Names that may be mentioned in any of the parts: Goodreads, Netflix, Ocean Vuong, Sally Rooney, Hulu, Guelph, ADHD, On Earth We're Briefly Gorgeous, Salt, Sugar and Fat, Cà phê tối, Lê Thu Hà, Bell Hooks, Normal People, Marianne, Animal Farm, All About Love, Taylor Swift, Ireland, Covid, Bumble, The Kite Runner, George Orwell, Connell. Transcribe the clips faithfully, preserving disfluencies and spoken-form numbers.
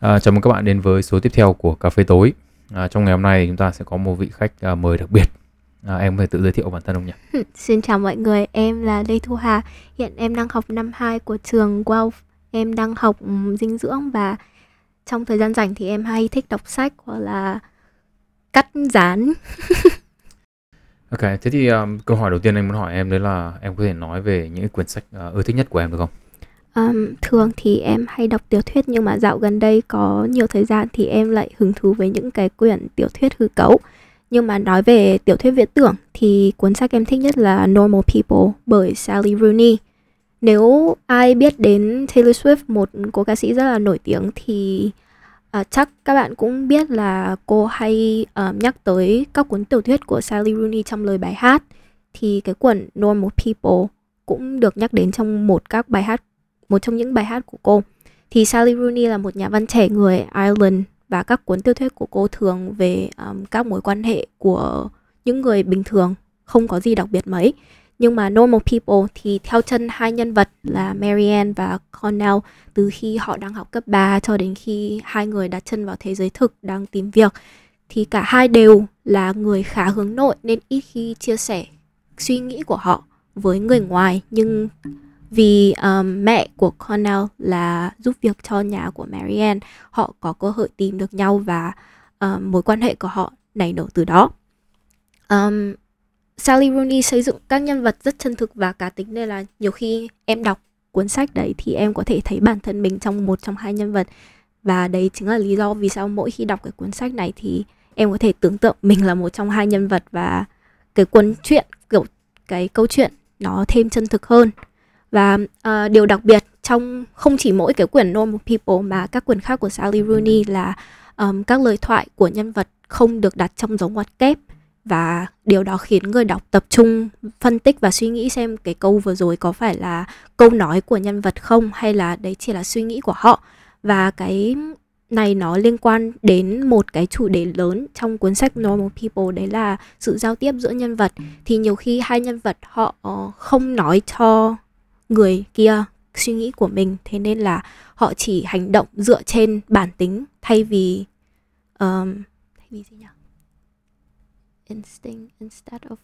À, chào mừng các bạn đến với số tiếp theo của Cà phê tối. À, trong ngày hôm nay chúng ta sẽ có một vị khách à, mời đặc biệt. À, em có thể tự giới thiệu bản thân không nhỉ? Xin chào mọi người, em là Lê Thu Hà. Hiện em đang học năm hai của trường Guelph. Em đang học dinh dưỡng và trong thời gian rảnh thì em hay thích đọc sách hoặc là cắt dán. Ok, thế thì um, câu hỏi đầu tiên anh muốn hỏi em đấy là em có thể nói về những quyển sách uh, ưa thích nhất của em được không? Um, thường thì em hay đọc tiểu thuyết, nhưng mà dạo gần đây có nhiều thời gian thì em lại hứng thú với những cái quyển tiểu thuyết hư cấu. Nhưng mà nói về tiểu thuyết viễn tưởng thì cuốn sách em thích nhất là Normal People bởi Sally Rooney. Nếu ai biết đến Taylor Swift, một cô ca sĩ rất là nổi tiếng, thì uh, chắc các bạn cũng biết là cô hay uh, nhắc tới các cuốn tiểu thuyết của Sally Rooney trong lời bài hát. Thì cái cuốn Normal People cũng được nhắc đến trong một các bài hát một trong những bài hát của cô. Thì Sally Rooney là một nhà văn trẻ người Ireland, và các cuốn tiểu thuyết của cô thường về um, các mối quan hệ của những người bình thường, không có gì đặc biệt mấy. Nhưng mà Normal People thì theo chân hai nhân vật là Marianne và Connell từ khi họ đang học cấp ba cho đến khi hai người đặt chân vào thế giới thực đang tìm việc. Thì cả hai đều là người khá hướng nội nên ít khi chia sẻ suy nghĩ của họ với người ngoài, nhưng vì um, mẹ của Connell là giúp việc cho nhà của Marianne, họ có cơ hội tìm được nhau và uh, mối quan hệ của họ nảy nở từ đó. um, Sally Rooney xây dựng các nhân vật rất chân thực và cá tính, nên là nhiều khi em đọc cuốn sách đấy thì em có thể thấy bản thân mình trong một trong hai nhân vật. Và đấy chính là lý do vì sao mỗi khi đọc cái cuốn sách này thì em có thể tưởng tượng mình là một trong hai nhân vật, và cái cuốn truyện, kiểu cái câu chuyện nó thêm chân thực hơn. Và uh, điều đặc biệt trong không chỉ mỗi cái quyển Normal People mà các quyển khác của Sally Rooney là um, các lời thoại của nhân vật không được đặt trong dấu ngoặc kép. Và điều đó khiến người đọc tập trung phân tích và suy nghĩ xem cái câu vừa rồi có phải là câu nói của nhân vật không, hay là đấy chỉ là suy nghĩ của họ. Và cái này nó liên quan đến một cái chủ đề lớn trong cuốn sách Normal People, đấy là sự giao tiếp giữa nhân vật. Thì nhiều khi hai nhân vật họ uh, không nói cho người kia suy nghĩ của mình, thế nên là họ chỉ hành động dựa trên bản tính thay vì um, thay vì gì nhỉ? Instinct instead of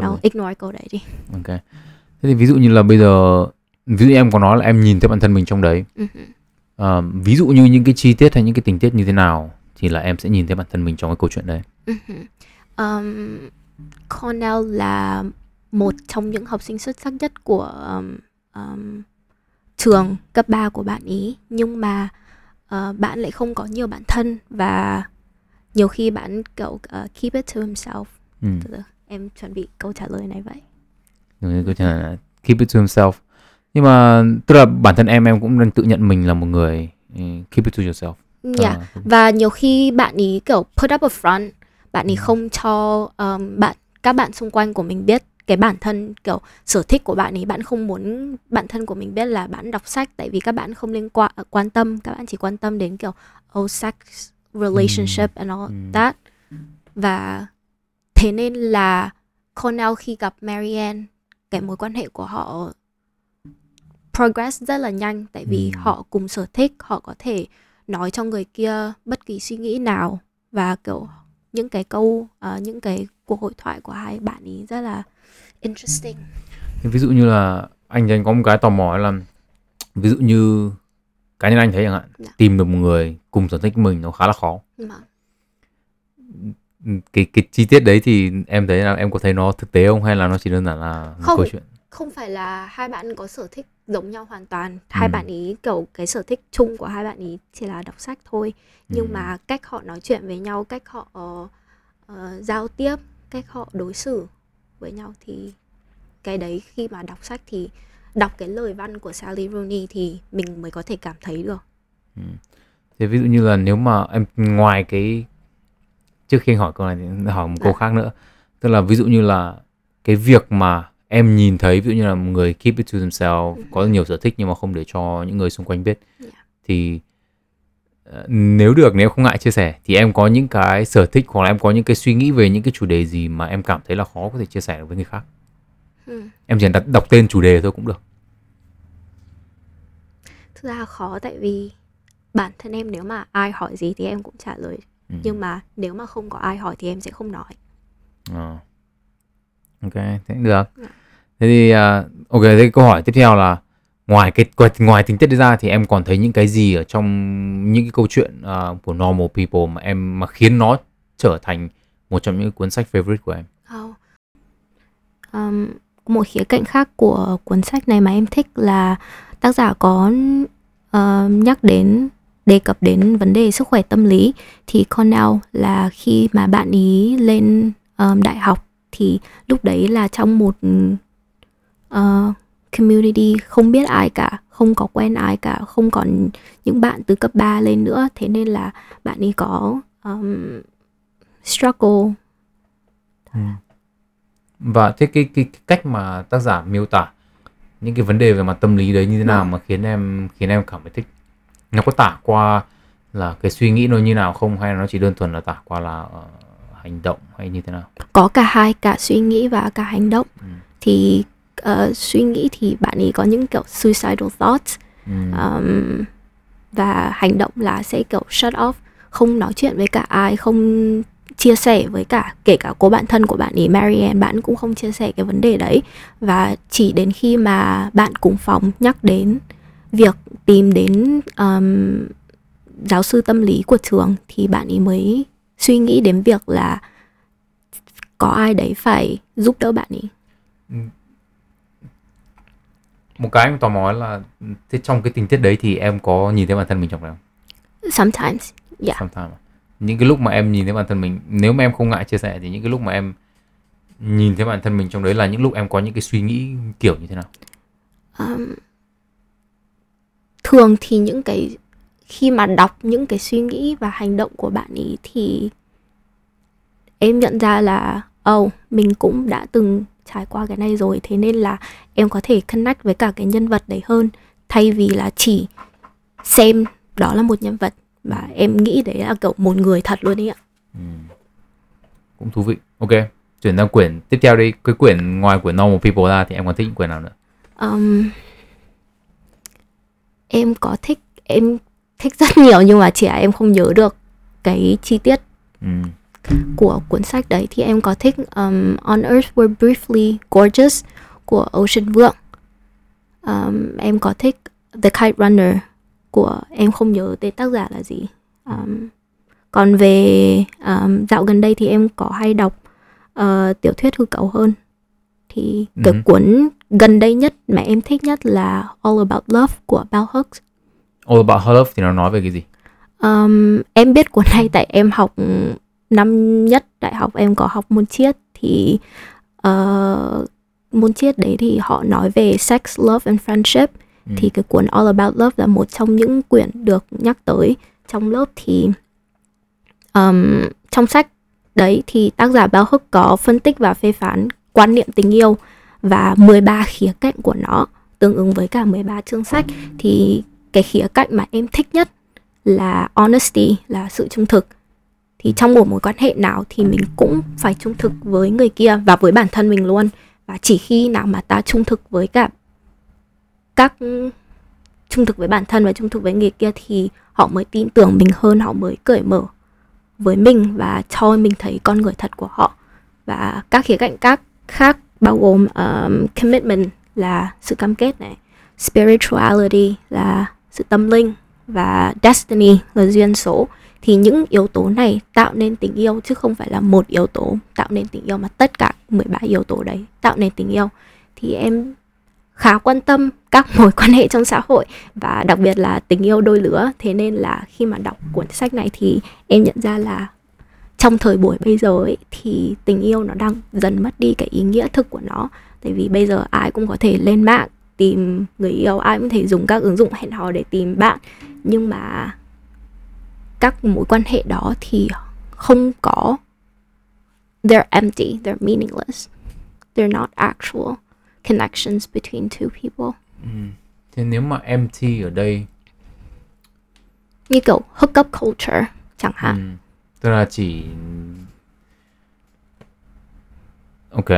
no, ignore câu đấy đi. Ok. Thế thì ví dụ như là bây giờ, ví dụ em có nói là em nhìn thấy bản thân mình trong đấy. Uh-huh. Uh, ví dụ như những cái chi tiết hay những cái tình tiết như thế nào thì là em sẽ nhìn thấy bản thân mình trong cái câu chuyện đấy. Uh-huh. Um, Connell là một trong những học sinh xuất sắc nhất của um, um, trường cấp ba của bạn ý. Nhưng mà uh, bạn lại không có nhiều bạn thân, và nhiều khi bạn cậu uh, keep it to himself. Ừ. Từ từ, em chuẩn bị câu trả lời này vậy. Đúng, câu trả lời là keep it to himself. Nhưng mà tức là bản thân em em cũng đang tự nhận mình là một người keep it to yourself. Yeah. À, và nhiều khi bạn ý kiểu put up a front. Bạn ý không cho um, bạn các bạn xung quanh của mình biết cái bản thân, kiểu sở thích của bạn ấy. Bạn không muốn bản thân của mình biết là bạn đọc sách, tại vì các bạn không liên quan quan tâm, các bạn chỉ quan tâm đến kiểu oh, sex, relationship and all that. Và thế nên là Connell khi gặp Marianne, cái mối quan hệ của họ progress rất là nhanh, tại vì họ cùng sở thích, họ có thể nói cho người kia bất kỳ suy nghĩ nào, và kiểu những cái câu, uh, những cái cuộc hội thoại của hai bạn ấy rất là interesting. Ví dụ như là anh anh có một cái tò mò là ví dụ như cá nhân anh thấy chẳng hạn, yeah, tìm được một người cùng sở thích mình nó khá là khó. Mà cái cái chi tiết đấy thì em thấy là em có thấy nó thực tế không, hay là nó chỉ đơn giản là không, câu chuyện? Không phải là hai bạn có sở thích giống nhau hoàn toàn. Hai ừ. bạn ý kiểu cái sở thích chung của hai bạn ý chỉ là đọc sách thôi. Nhưng ừ. mà cách họ nói chuyện với nhau, cách họ uh, uh, giao tiếp, cách họ đối xử với nhau, thì cái đấy khi mà đọc sách thì đọc cái lời văn của Sally Rooney thì mình mới có thể cảm thấy được. Ừ. Thế ví dụ như là nếu mà em ngoài cái, trước khi anh hỏi câu này thì hỏi một à. câu khác nữa, tức là ví dụ như là cái việc mà em nhìn thấy, ví dụ như là người keep it to themselves, ừ. có nhiều sở thích nhưng mà không để cho những người xung quanh biết, yeah, thì nếu được, nếu không ngại chia sẻ, thì em có những cái sở thích hoặc là em có những cái suy nghĩ về những cái chủ đề gì mà em cảm thấy là khó có thể chia sẻ được với người khác? ừ. Em chỉ đặt đọc tên chủ đề thôi cũng được. Thực ra khó, tại vì bản thân em nếu mà ai hỏi gì thì em cũng trả lời. Ừ. Nhưng mà nếu mà không có ai hỏi thì em sẽ không nói. À. Ok, thế được. Dạ. Thế thì uh, ok, thế câu hỏi tiếp theo là ngoài cái ngoài tính chất ra thì em còn thấy những cái gì ở trong những cái câu chuyện uh, của Normal People mà em mà khiến nó trở thành một trong những cuốn sách favorite của em? Không. Oh. Um, một khía cạnh khác của cuốn sách này mà em thích là tác giả có uh, nhắc đến đề cập đến vấn đề sức khỏe tâm lý. Thì Connell là khi mà bạn ý lên um, đại học thì lúc đấy là trong một uh, community không biết ai cả, không có quen ai cả, không còn những bạn từ cấp ba lên nữa. Thế nên là bạn ấy có um, struggle. Ừ. Và thế cái, cái, cái cách mà tác giả miêu tả những cái vấn đề về mặt tâm lý đấy như thế nào mà khiến em khiến em cảm thấy thích? Nó có tả qua là cái suy nghĩ nó như nào không, hay là nó chỉ đơn thuần là tả qua là uh, hành động hay như thế nào? Có cả hai, cả suy nghĩ và cả hành động. Ừ. Thì Uh, suy nghĩ thì bạn ấy có những kiểu suicidal thoughts. Ừ. um, Và hành động là sẽ kiểu shut off, không nói chuyện với cả ai, không chia sẻ với cả, kể cả cô bạn thân của bạn ấy, Marianne, bạn cũng không chia sẻ cái vấn đề đấy. Và chỉ đến khi mà bạn cùng phòng nhắc đến việc tìm đến um, giáo sư tâm lý của trường thì bạn ấy mới suy nghĩ đến việc là có ai đấy phải giúp đỡ bạn ấy. Ừ. Một cái em tò mò là thế trong cái tình tiết đấy thì em có nhìn thấy bản thân mình trong đấy không? Sometimes, yeah. Sometimes. Những cái lúc mà em nhìn thấy bản thân mình, nếu mà em không ngại chia sẻ thì những cái lúc mà em nhìn thấy bản thân mình trong đấy là những lúc em có những cái suy nghĩ kiểu như thế nào? Um, thường thì những cái khi mà đọc những cái suy nghĩ và hành động của bạn ấy thì em nhận ra là oh, mình cũng đã từng trải qua cái này rồi. Thế nên là em có thể connect với cả cái nhân vật đấy hơn, thay vì là chỉ xem đó là một nhân vật mà em nghĩ đấy là kiểu một người thật luôn ấy ạ. Ừ. Cũng thú vị. Ok, chuyển sang quyển tiếp theo đi. Cái quyển ngoài quyển Normal People ra thì em còn thích những quyển nào nữa? um, Em có thích Em thích rất nhiều, nhưng mà chỉ là em không nhớ được cái chi tiết ừ. của cuốn sách đấy. Thì em có thích um, On Earth We're Briefly Gorgeous của Ocean Vuong. um, Em có thích The Kite Runner của, em không nhớ tên tác giả là gì. um, Còn về um, dạo gần đây thì em có hay đọc uh, tiểu thuyết hư cấu hơn. Thì cái ừ. cuốn gần đây nhất mà em thích nhất là All About Love của Bell Hooks. All About Love thì nó nói về cái gì? um, Em biết cuốn này tại em học năm nhất đại học, em có học môn triết. Thì uh, môn triết đấy thì họ nói về sex, love and friendship. Ừ. Thì cái cuốn All About Love là một trong những quyển được nhắc tới trong lớp. Thì um, trong sách đấy thì tác giả Bell Hooks có phân tích và phê phán quan niệm tình yêu và mười ba khía cạnh của nó, tương ứng với cả mười ba chương sách. Thì cái khía cạnh mà em thích nhất là honesty, là sự trung thực. Thì trong một mối quan hệ nào thì mình cũng phải trung thực với người kia và với bản thân mình luôn. Và chỉ khi nào mà ta trung thực với cả các trung thực với bản thân và trung thực với người kia thì họ mới tin tưởng mình hơn, họ mới cởi mở với mình và cho mình thấy con người thật của họ. Và các khía cạnh các khác bao gồm um, commitment là sự cam kết này, spirituality là sự tâm linh và destiny là duyên số. Thì những yếu tố này tạo nên tình yêu chứ không phải là một yếu tố tạo nên tình yêu, mà tất cả mười ba yếu tố đấy tạo nên tình yêu. Thì em khá quan tâm các mối quan hệ trong xã hội và đặc biệt là tình yêu đôi lứa. Thế nên là khi mà đọc cuốn sách này thì em nhận ra là trong thời buổi bây giờ ấy, thì tình yêu nó đang dần mất đi cái ý nghĩa thực của nó. Tại vì bây giờ ai cũng có thể lên mạng tìm người yêu, ai cũng có thể dùng các ứng dụng hẹn hò để tìm bạn. Nhưng mà các mối quan hệ đó thì không có, they're empty, they're meaningless, they're not actual connections between two people. Ừ. Thế nếu mà empty ở đây như kiểu hookup culture chẳng hạn. Ừ. Tức là chỉ ok,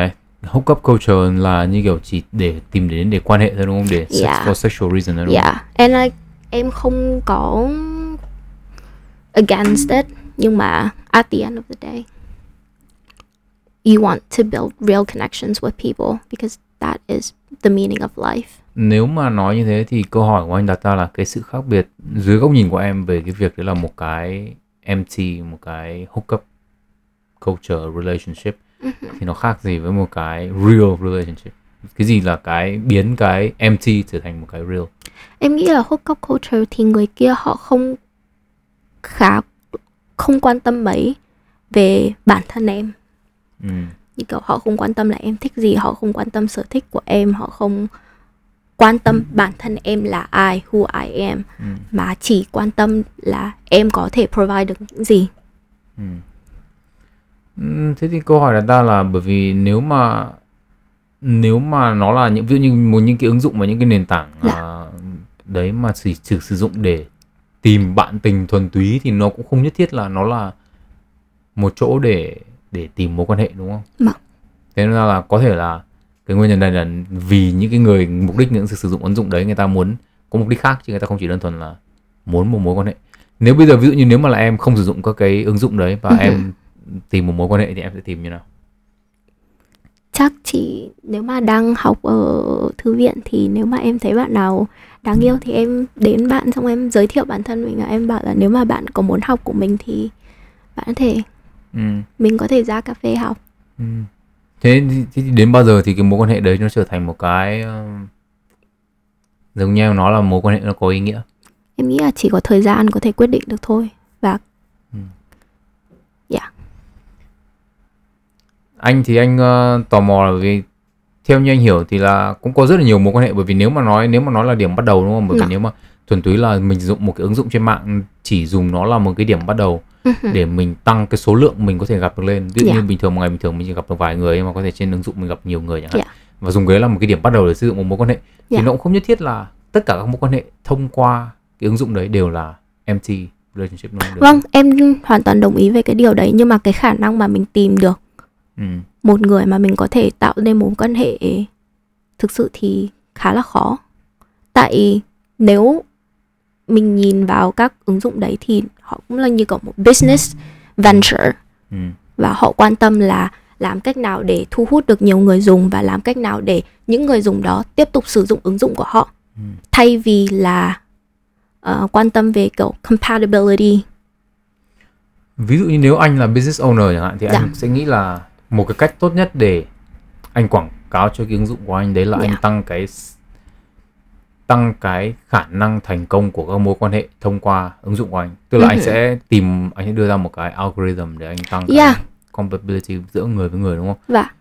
hookup culture là như kiểu chỉ để tìm đến để quan hệ thôi đúng không? Để yeah. for sexual reason thôi đúng yeah. không? Yeah, and I, em không có against it, nhưng mà at the end of the day, you want to build real connections with people because that is the meaning of life. Nếu mà nói như thế thì câu hỏi của anh đặt ra là cái sự khác biệt dưới góc nhìn của em về cái việc đấy là một cái empty, một cái hookup culture relationship thì nó khác gì với một cái real relationship? Cái gì là cái biến cái empty trở thành một cái real? Em nghĩ là hookup culture thì người kia họ không khá không quan tâm mấy về bản thân em. Ừ. Như kiểu họ không quan tâm là em thích gì, họ không quan tâm sở thích của em, họ không quan tâm bản thân em là ai, who I am, ừ. mà chỉ quan tâm là em có thể provide được những gì. Ừ. Thế thì câu hỏi đặt ra là bởi vì nếu mà nếu mà nó là những ví dụ như một những cái ứng dụng và những cái nền tảng à, đấy mà chỉ, chỉ sử dụng để tìm bạn tình thuần túy thì nó cũng không nhất thiết là nó là một chỗ để để tìm mối quan hệ, đúng không? Mà. Thế nên là có thể là cái nguyên nhân này là vì những cái người mục đích những sự sử dụng ứng dụng đấy người ta muốn có mục đích khác chứ người ta không chỉ đơn thuần là muốn một mối quan hệ. Nếu bây giờ ví dụ như nếu mà là em không sử dụng các cái ứng dụng đấy và ừ. em tìm một mối quan hệ thì em sẽ tìm như nào? Chắc chỉ nếu mà đang học ở thư viện thì nếu mà em thấy bạn nào đáng yêu thì em đến bạn xong em giới thiệu bản thân mình, em bảo là nếu mà bạn có muốn học của mình thì bạn có thể ừ. mình có thể ra cà phê học. Ừ. Thế thì đến bao giờ thì cái mối quan hệ đấy nó trở thành một cái uh, giống như nó là mối quan hệ nó có ý nghĩa? Em nghĩ là chỉ có thời gian có thể quyết định được thôi. Và ừ. yeah. Anh thì anh uh, tò mò là vì theo như anh hiểu thì là cũng có rất là nhiều mối quan hệ, bởi vì nếu mà nói nếu mà nói là điểm bắt đầu, đúng không? Bởi vì nếu mà thuần túy là mình dùng một cái ứng dụng trên mạng chỉ dùng nó là một cái điểm bắt đầu để mình tăng cái số lượng mình có thể gặp được lên. Ví dụ yeah. như bình thường một ngày bình thường mình chỉ gặp được vài người mà có thể trên ứng dụng mình gặp nhiều người chẳng hạn. Yeah. Và dùng cái là một cái điểm bắt đầu để xây dựng một mối quan hệ. Yeah. Thì nó cũng không nhất thiết là tất cả các mối quan hệ thông qua cái ứng dụng đấy đều là empty relationship, đúng không? Vâng, em hoàn toàn đồng ý về cái điều đấy, nhưng mà cái khả năng mà mình tìm được ừ. một người mà mình có thể tạo nên mối quan hệ thực sự thì khá là khó. Tại nếu mình nhìn vào các ứng dụng đấy thì họ cũng là như kiểu một business venture ừ. và họ quan tâm là làm cách nào để thu hút được nhiều người dùng và làm cách nào để những người dùng đó tiếp tục sử dụng ứng dụng của họ ừ. thay vì là uh, quan tâm về kiểu compatibility. Ví dụ như nếu anh là business owner chẳng hạn thì dạ. anh sẽ nghĩ là một cái cách tốt nhất để anh quảng cáo cho cái ứng dụng của anh đấy là dạ. anh tăng cái tăng cái khả năng thành công của các mối quan hệ thông qua ứng dụng của anh. Tức là ừ. anh sẽ tìm, anh sẽ đưa ra một cái algorithm để anh tăng yeah. cái compatibility giữa người với người, đúng không? Dạ.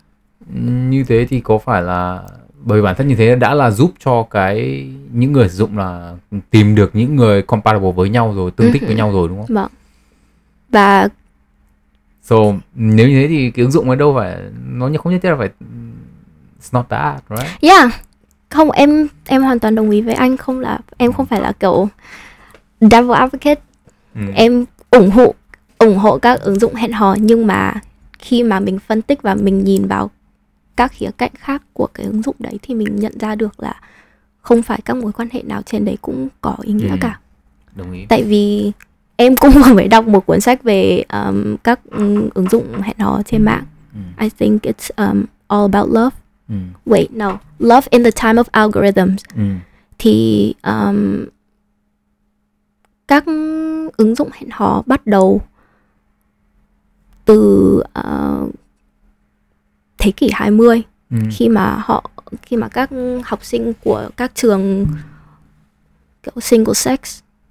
Như thế thì có phải là bởi bản thân như thế đã là giúp cho cái những người sử dụng là tìm được những người compatible với nhau rồi, tương thích ừ. với nhau rồi, đúng không? Vâng. Và so, nếu như thế thì cái ứng dụng ấy đâu phải, nó không nhất thiết là phải it's not that, right? Yeah. Không, em em hoàn toàn đồng ý với anh, không là em không phải là kiểu devil advocate. Ừ. Em ủng hộ ủng hộ các ứng dụng hẹn hò, nhưng mà khi mà mình phân tích và mình nhìn vào các khía cạnh khác của cái ứng dụng đấy thì mình nhận ra được là không phải các mối quan hệ nào trên đấy cũng có ý nghĩa ừ. cả. Đồng ý. Tại vì em cũng vừa mới đọc một cuốn sách về um, các ứng dụng hẹn hò trên ừ. mạng. Ừ. I think it's um, All About Love. Mm. Wait, no. Love in the Time of Algorithms. Mm. Thì um, các ứng dụng hẹn hò bắt đầu từ uh, thế kỷ hai mươi mm. khi mà họ khi mà các học sinh của các trường kiểu single sex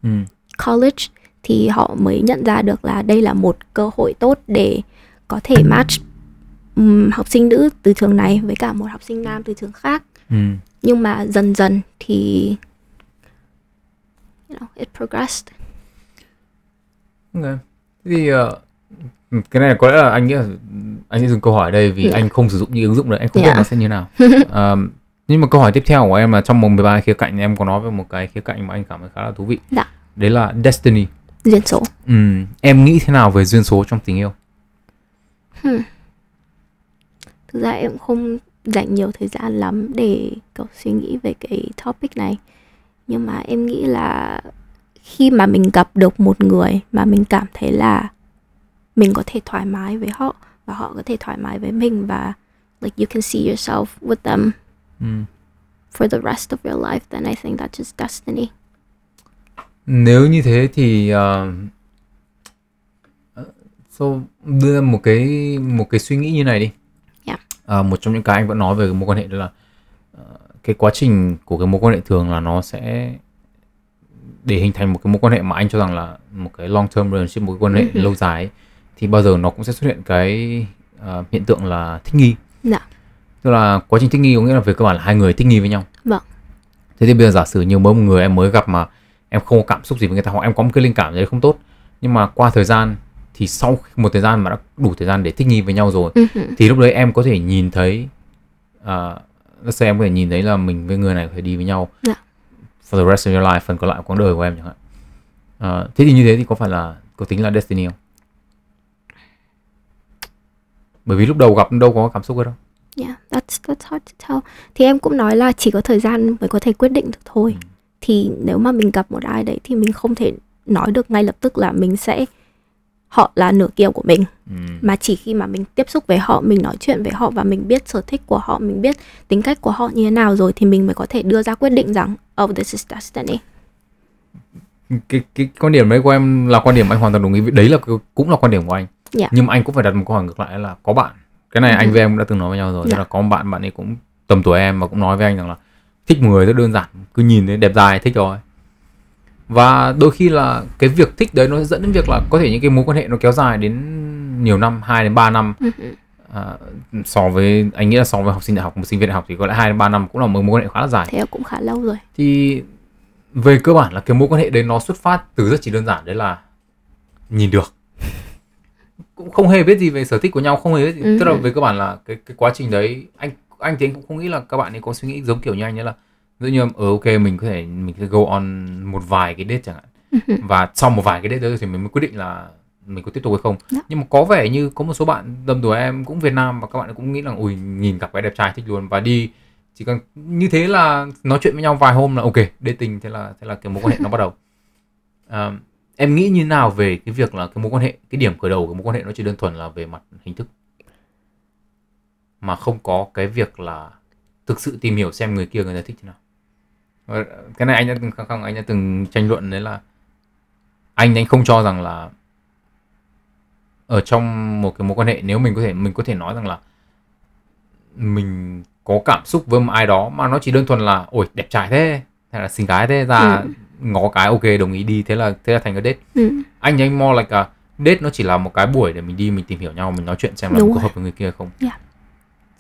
mm. college thì họ mới nhận ra được là đây là một cơ hội tốt để có thể match học sinh nữ từ trường này với cả một học sinh nam từ trường khác. Ừ. Nhưng mà dần dần thì you know, it progressed. Okay. Thì uh, cái này có lẽ là anh nghĩ là anh sẽ dừng câu hỏi ở đây vì yeah. anh không sử dụng những ứng dụng đấy, anh không yeah. biết nó sẽ như nào. uh, nhưng mà câu hỏi tiếp theo của em là trong vòng mười ba khía cạnh em có nói về một cái khía cạnh mà anh cảm thấy khá là thú vị. Dạ. Đấy là destiny. Duyên số. Ừ. Em nghĩ thế nào về duyên số trong tình yêu? Hmm. Thực ra em không dành nhiều thời gian lắm để suy nghĩ về cái topic này. Nhưng mà em nghĩ là khi mà mình gặp được một người mà mình cảm thấy là mình có thể thoải mái với họ và họ có thể thoải mái với mình, và like you can see yourself with them mm. for the rest of your life, then I think that's just destiny. Nếu như thế thì uh, so đưa ra một cái một cái suy nghĩ như này đi. Yeah. Uh, một trong những cái anh vẫn nói về mối quan hệ đó là uh, cái quá trình của cái mối quan hệ thường là nó sẽ để hình thành một cái mối quan hệ mà anh cho rằng là một cái long term relationship, một cái quan hệ mm-hmm. lâu dài ấy, thì bao giờ nó cũng sẽ xuất hiện cái uh, hiện tượng là thích nghi. Dạ. Tức là quá trình thích nghi có nghĩa là về cơ bản là hai người thích nghi với nhau. Vâng. Thế thì bây giờ giả sử như mới một người em mới gặp mà em không có cảm xúc gì với người ta, hoặc em có một cái linh cảm gì đấy không tốt, nhưng mà qua thời gian thì sau một thời gian mà đã đủ thời gian để thích nghi với nhau rồi uh-huh. thì lúc đấy em có thể nhìn thấy uh, let's say em có thể nhìn thấy là mình với người này có thể đi với nhau dạ. for the rest of your life, phần còn lại cuộc đời của em chẳng hạn. Uh, thế thì như thế thì có phải là có tính là destiny không? Bởi vì lúc đầu gặp đâu có cảm xúc đâu. Yeah, that's, that's hard to tell. Thì em cũng nói là chỉ có thời gian mới có thể quyết định được thôi. Mm. Thì nếu mà mình gặp một ai đấy thì mình không thể nói được ngay lập tức là mình sẽ họ là nửa kia của mình. Mm. Mà chỉ khi mà mình tiếp xúc với họ, mình nói chuyện với họ và mình biết sở thích của họ, mình biết tính cách của họ như thế nào rồi thì mình mới có thể đưa ra quyết định rằng oh, this is destiny. Cái, cái quan điểm đấy của em là quan điểm anh hoàn toàn đồng ý. Đấy là cũng là quan điểm của anh. Yeah. Nhưng mà anh cũng phải đặt một câu hỏi ngược lại là có bạn. Cái này ừ. anh với em cũng đã từng nói với nhau rồi. Yeah. Thế là có một bạn, bạn ấy cũng tầm tuổi em và cũng nói với anh rằng là thích một người rất đơn giản, cứ nhìn thấy đẹp dài thích rồi. Và đôi khi là cái việc thích đấy nó dẫn đến việc là có thể những cái mối quan hệ nó kéo dài đến nhiều năm, hai đến ba năm. ừ. à, So với, anh nghĩ là so với học sinh đại học, một sinh viên đại học thì có lẽ hai đến ba năm cũng là một mối quan hệ khá là dài. Thế cũng khá lâu rồi. Thì về cơ bản là cái mối quan hệ đấy nó xuất phát từ rất chỉ đơn giản, đấy là nhìn được, cũng không hề biết gì về sở thích của nhau, không hề biết gì. Ừ. Tức là về cơ bản là cái, cái quá trình đấy anh anh thì anh cũng không nghĩ là các bạn ấy có suy nghĩ giống kiểu như anh ấy, là dĩ nhiên ờ ok mình có thể mình sẽ go on một vài cái date chẳng hạn. Ừ. Và sau một vài cái date đấy thì mình mới quyết định là mình có tiếp tục hay không. Đó. Nhưng mà có vẻ như có một số bạn tầm tuổi em cũng Việt Nam và các bạn cũng nghĩ là ui nhìn gặp cái đẹp trai thích luôn, và đi chỉ cần như thế là nói chuyện với nhau vài hôm là ok dating, thế là thế là cái mối quan hệ nó bắt đầu. À, em nghĩ như nào về cái việc là cái mối quan hệ, cái điểm khởi đầu của mối quan hệ nó chỉ đơn thuần là về mặt hình thức mà không có cái việc là thực sự tìm hiểu xem người kia người ta thích thế nào? Và cái này anh đã từng không, không anh đã từng tranh luận đấy là anh anh không cho rằng là ở trong một cái mối quan hệ nếu mình có thể mình có thể nói rằng là mình có cảm xúc với một ai đó mà nó chỉ đơn thuần là ôi đẹp trai thế hay là xinh gái thế ra ừ. ngó cái ok đồng ý đi, thế là thế là thành cái date. Ừ. Anh anh more like a date, nó chỉ là một cái buổi để mình đi mình tìm hiểu nhau, mình nói chuyện xem là có hợp với người kia không. Yeah.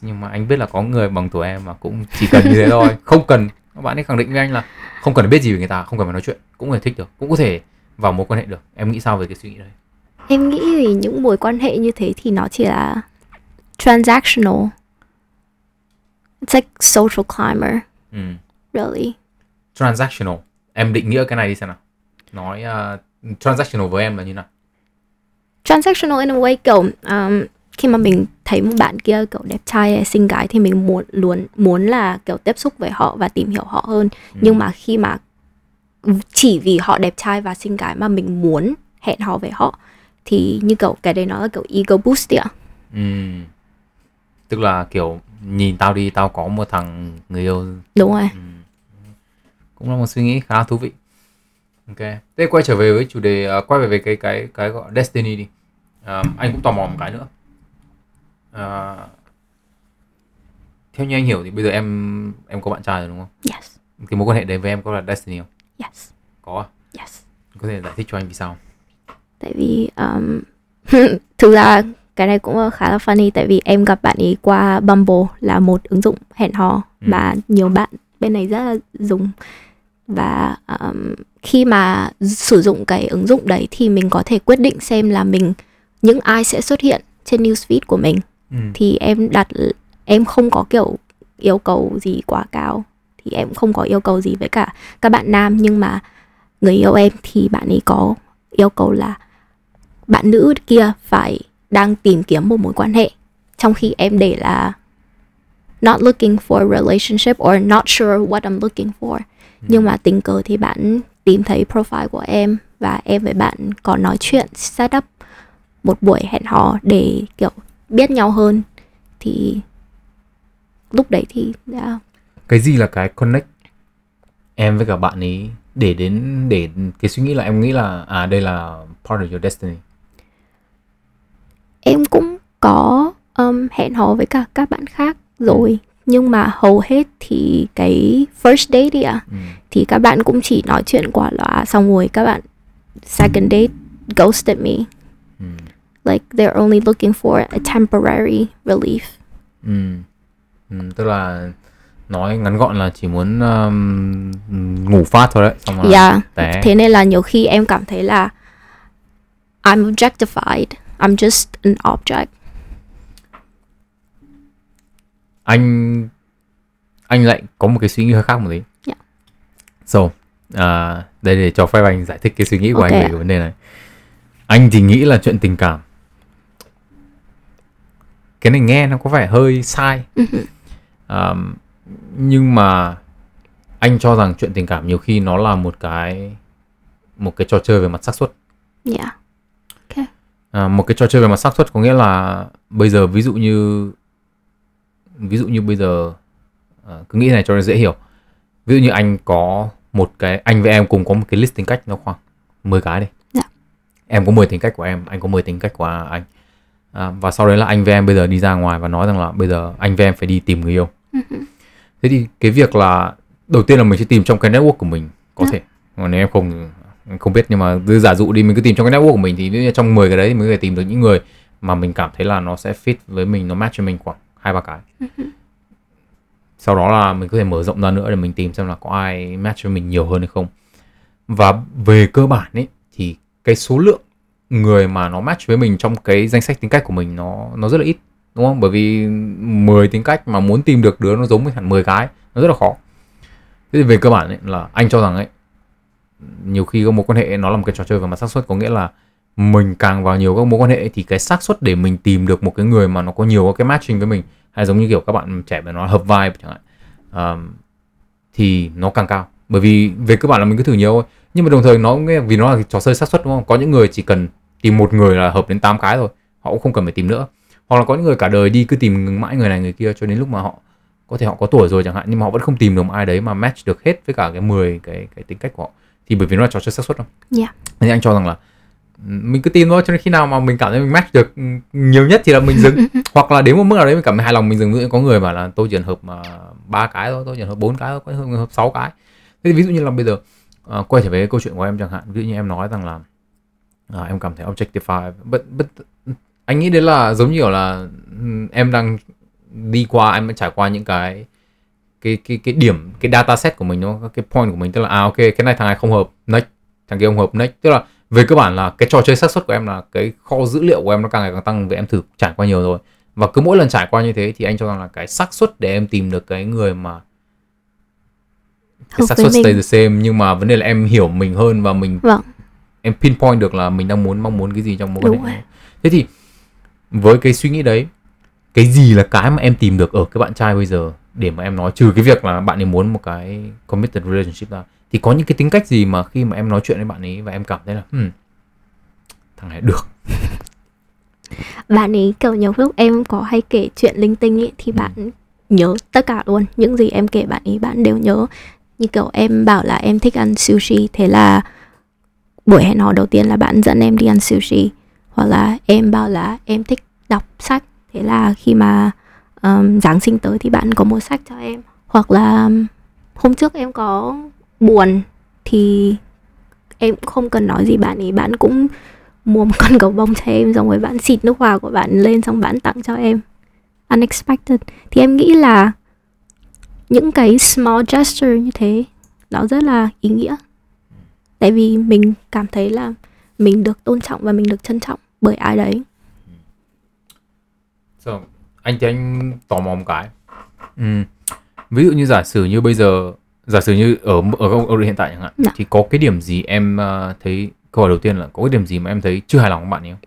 Nhưng mà anh biết là có người bằng tuổi em mà cũng chỉ cần như thế thôi, không cần các bạn ấy khẳng định với anh là không cần biết gì về người ta, không cần phải nói chuyện, cũng có thể thích được, cũng có thể vào mối quan hệ được. Em nghĩ sao về cái suy nghĩ đấy? Em nghĩ thì những mối quan hệ như thế thì nó chỉ là transactional. It's like social climber. Ừ. Really. Transactional. Em định nghĩa cái này đi xem nào. Nói uh, transactional với em là như nào? Transactional in a way kiểu um, khi mà mình thấy một bạn kia kiểu đẹp trai hay xinh gái thì mình muốn luôn muốn là kiểu tiếp xúc với họ và tìm hiểu họ hơn. Ừ. Nhưng mà khi mà chỉ vì họ đẹp trai và xinh gái mà mình muốn hẹn hò với họ thì như kiểu cái đấy nó là kiểu ego boost đấy ạ. Ừ. Tức là kiểu nhìn tao đi, tao có một thằng người yêu. Đúng rồi. Ừ. Cũng là một suy nghĩ khá là thú vị. Ok, thế quay trở về với chủ đề, uh, quay về về cái cái cái gọi destiny đi. Uh, anh cũng tò mò một cái nữa. Uh, theo như anh hiểu thì bây giờ em em có bạn trai rồi đúng không? Yes. Cái mối quan hệ đấy với em có là destiny không? Yes. Có. Yes. Có thể giải thích cho anh vì sao? Tại vì um, thực ra cái này cũng khá là funny, tại vì em gặp bạn ấy qua Bumble là một ứng dụng hẹn hò ừ. mà nhiều bạn bên này rất là dùng. Và um, khi mà sử dụng cái ứng dụng đấy thì mình có thể quyết định xem là mình những ai sẽ xuất hiện trên newsfeed của mình. Ừ. Thì em đặt em không có kiểu yêu cầu gì quá cao, thì em không có yêu cầu gì với cả các bạn nam, nhưng mà người yêu em thì bạn ấy có yêu cầu là bạn nữ kia phải đang tìm kiếm một mối quan hệ, trong khi em để là not looking for a relationship or not sure what I'm looking for. Ừ. Nhưng mà tình cờ thì bạn tìm thấy profile của em và em với bạn có nói chuyện set up một buổi hẹn hò để kiểu biết nhau hơn. Thì lúc đấy thì đã... Cái gì là cái connect em với cả bạn ấy để đến để cái suy nghĩ là em nghĩ là à đây là part of your destiny? Em cũng có um, hẹn hò với cả các bạn khác rồi, nhưng mà hầu hết thì cái first date đi ạ, à, ừ. thì các bạn cũng chỉ nói chuyện qua loa, xong rồi các bạn second date ghosted me. Ừ. Like they're only looking for a temporary relief. Ừ. Ừ, tức là nói ngắn gọn là chỉ muốn um, ngủ phát thôi đấy, xong rồi yeah. té. Thế nên là nhiều khi em cảm thấy là I'm objectified, I'm just an object. Anh anh lại có một cái suy nghĩ hơi khác một tí. Yeah. So, uh, đây để cho phép anh giải thích cái suy nghĩ của okay. anh về cái vấn đề này. Anh thì nghĩ là chuyện tình cảm, cái này nghe nó có vẻ hơi sai. um, Nhưng mà anh cho rằng chuyện tình cảm nhiều khi nó là một cái Một cái trò chơi về mặt xác suất. Yeah. Okay. à, Một cái trò chơi về mặt xác suất có nghĩa là bây giờ ví dụ như Ví dụ như bây giờ à, cứ nghĩ này cho nó dễ hiểu. Ví dụ như anh có một cái, anh với em cùng có một cái list tính cách nó khoảng mười cái đi. Yeah. Em có mười tính cách của em, anh có mười tính cách của anh. à, Và sau đấy là anh với em bây giờ đi ra ngoài và nói rằng là bây giờ anh với em phải đi tìm người yêu. Thế thì cái việc là đầu tiên là mình sẽ tìm trong cái network của mình có yeah. thể. Còn nếu em không không biết, nhưng mà giả dụ đi, mình cứ tìm trong cái network của mình thì trong mười cái đấy mình có thể tìm được những người mà mình cảm thấy là nó sẽ fit với mình, nó match cho mình khoảng hai ba cái. Sau đó là mình có thể mở rộng ra nữa để mình tìm xem là có ai match cho mình nhiều hơn hay không. Và về cơ bản ấy thì cái số lượng người mà nó match với mình trong cái danh sách tính cách của mình nó nó rất là ít, đúng không? Bởi vì mười tính cách mà muốn tìm được đứa nó giống với hẳn mười cái nó rất là khó. Thế thì về cơ bản ấy, là anh cho rằng ấy, nhiều khi các mối quan hệ nó là một cái trò chơi về mặt xác suất, có nghĩa là mình càng vào nhiều các mối quan hệ thì cái xác suất để mình tìm được một cái người mà nó có nhiều cái matching với mình, hay giống như kiểu các bạn trẻ mà nó hợp vibe chẳng hạn, à, thì nó càng cao. Bởi vì về cơ bản là mình cứ thử nhiều thôi, nhưng mà đồng thời nó vì nó là trò chơi xác suất, đúng không? Có những người chỉ cần tìm một người là hợp đến tám cái rồi, họ cũng không cần phải tìm nữa. Hoặc là có những người cả đời đi cứ tìm mãi người này người kia cho đến lúc mà họ có thể họ có tuổi rồi chẳng hạn, nhưng mà họ vẫn không tìm được một ai đấy mà match được hết với cả cái mười cái cái tính cách của họ, thì bởi vì nó là trò chơi xác suất. Không yeah. Nên anh cho rằng là mình cứ tìm thôi, cho nên khi nào mà mình cảm thấy mình match được nhiều nhất thì là mình dừng. Hoặc là đến một mức nào đấy mình cảm thấy hài lòng mình dừng. Có người bảo là tôi chỉ hợp mà ba cái thôi, tôi chỉ hợp bốn cái thôi, có người hợp sáu cái. Thế thì ví dụ như là bây giờ à, quay trở về câu chuyện của em chẳng hạn, ví dụ như em nói rằng là à, em cảm thấy objectify, but, but anh nghĩ đấy là giống như kiểu là em đang đi qua, em đã trải qua những cái cái cái cái điểm, cái data set của mình, nó cái point của mình, tức là à ok, cái này thằng này không hợp next, thằng kia không hợp next. Tức là về cơ bản là cái trò chơi xác suất của em, là cái kho dữ liệu của em nó càng ngày càng tăng vì em thử trải qua nhiều rồi. Và cứ mỗi lần trải qua như thế thì anh cho rằng là cái xác suất để em tìm được cái người mà cái xác suất stay the same, nhưng mà vấn đề là em hiểu mình hơn và mình vâng. em pinpoint được là mình đang muốn mong muốn cái gì trong mối quan hệ. Thế thì với cái suy nghĩ đấy, cái gì là cái mà em tìm được ở cái bạn trai bây giờ để mà em nói, trừ cái việc là bạn ấy muốn một cái committed relationship ra, thì có những cái tính cách gì mà khi mà em nói chuyện với bạn ấy và em cảm thấy là hmm, thằng này được. Bạn ấy kiểu nhiều lúc em có hay kể chuyện linh tinh ấy, thì ừ. bạn nhớ tất cả luôn. Những gì em kể bạn ấy bạn đều nhớ. Như kiểu em bảo là em thích ăn sushi, thế là buổi hẹn hò đầu tiên là bạn dẫn em đi ăn sushi. Hoặc là em bảo là em thích đọc sách, thế là khi mà um, Giáng sinh tới thì bạn có mua sách cho em. Hoặc là hôm trước em có buồn thì em không cần nói gì bạn ấy, bạn cũng mua một con gấu bông cho em, xong rồi bạn xịt nước hoa của bạn lên, xong bạn tặng cho em. Unexpected. Thì em nghĩ là những cái small gesture như thế nó rất là ý nghĩa. Tại vì mình cảm thấy là mình được tôn trọng và mình được trân trọng bởi ai đấy. So, anh thì anh tò mò một cái. Ừ. Ví dụ như giả sử như bây giờ, giả sử như ở ở ở hiện tại chẳng hạn, dạ. thì có cái điểm gì em thấy, câu hỏi đầu tiên là có cái điểm gì mà em thấy chưa hài lòng với bạn ấy không?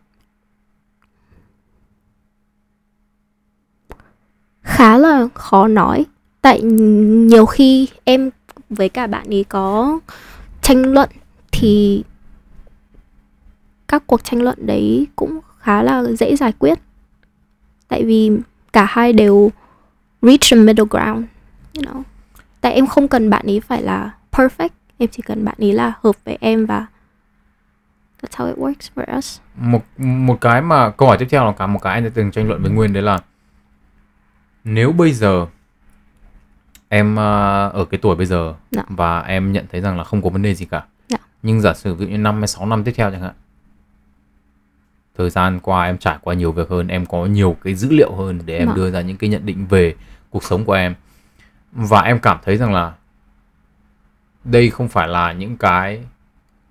Khá là khó nói, tại nhiều khi em với cả bạn ấy có tranh luận thì các cuộc tranh luận đấy cũng khá là dễ giải quyết. Tại vì cả hai đều reach the middle ground, you know. Tại em không cần bạn ấy phải là perfect, em chỉ cần bạn ấy là hợp với em và that's how it works for us. Một một cái mà câu hỏi tiếp theo là cả một cái anh đã từng tranh luận với Nguyên, đấy là nếu bây giờ em uh, ở cái tuổi bây giờ no. và em nhận thấy rằng là không có vấn đề gì cả. No. Nhưng giả sử ví dụ như năm hay sáu năm tiếp theo chẳng hạn, thời gian qua em trải qua nhiều việc hơn, em có nhiều cái dữ liệu hơn để em no. đưa ra những cái nhận định về cuộc sống của em, và em cảm thấy rằng là đây không phải là những cái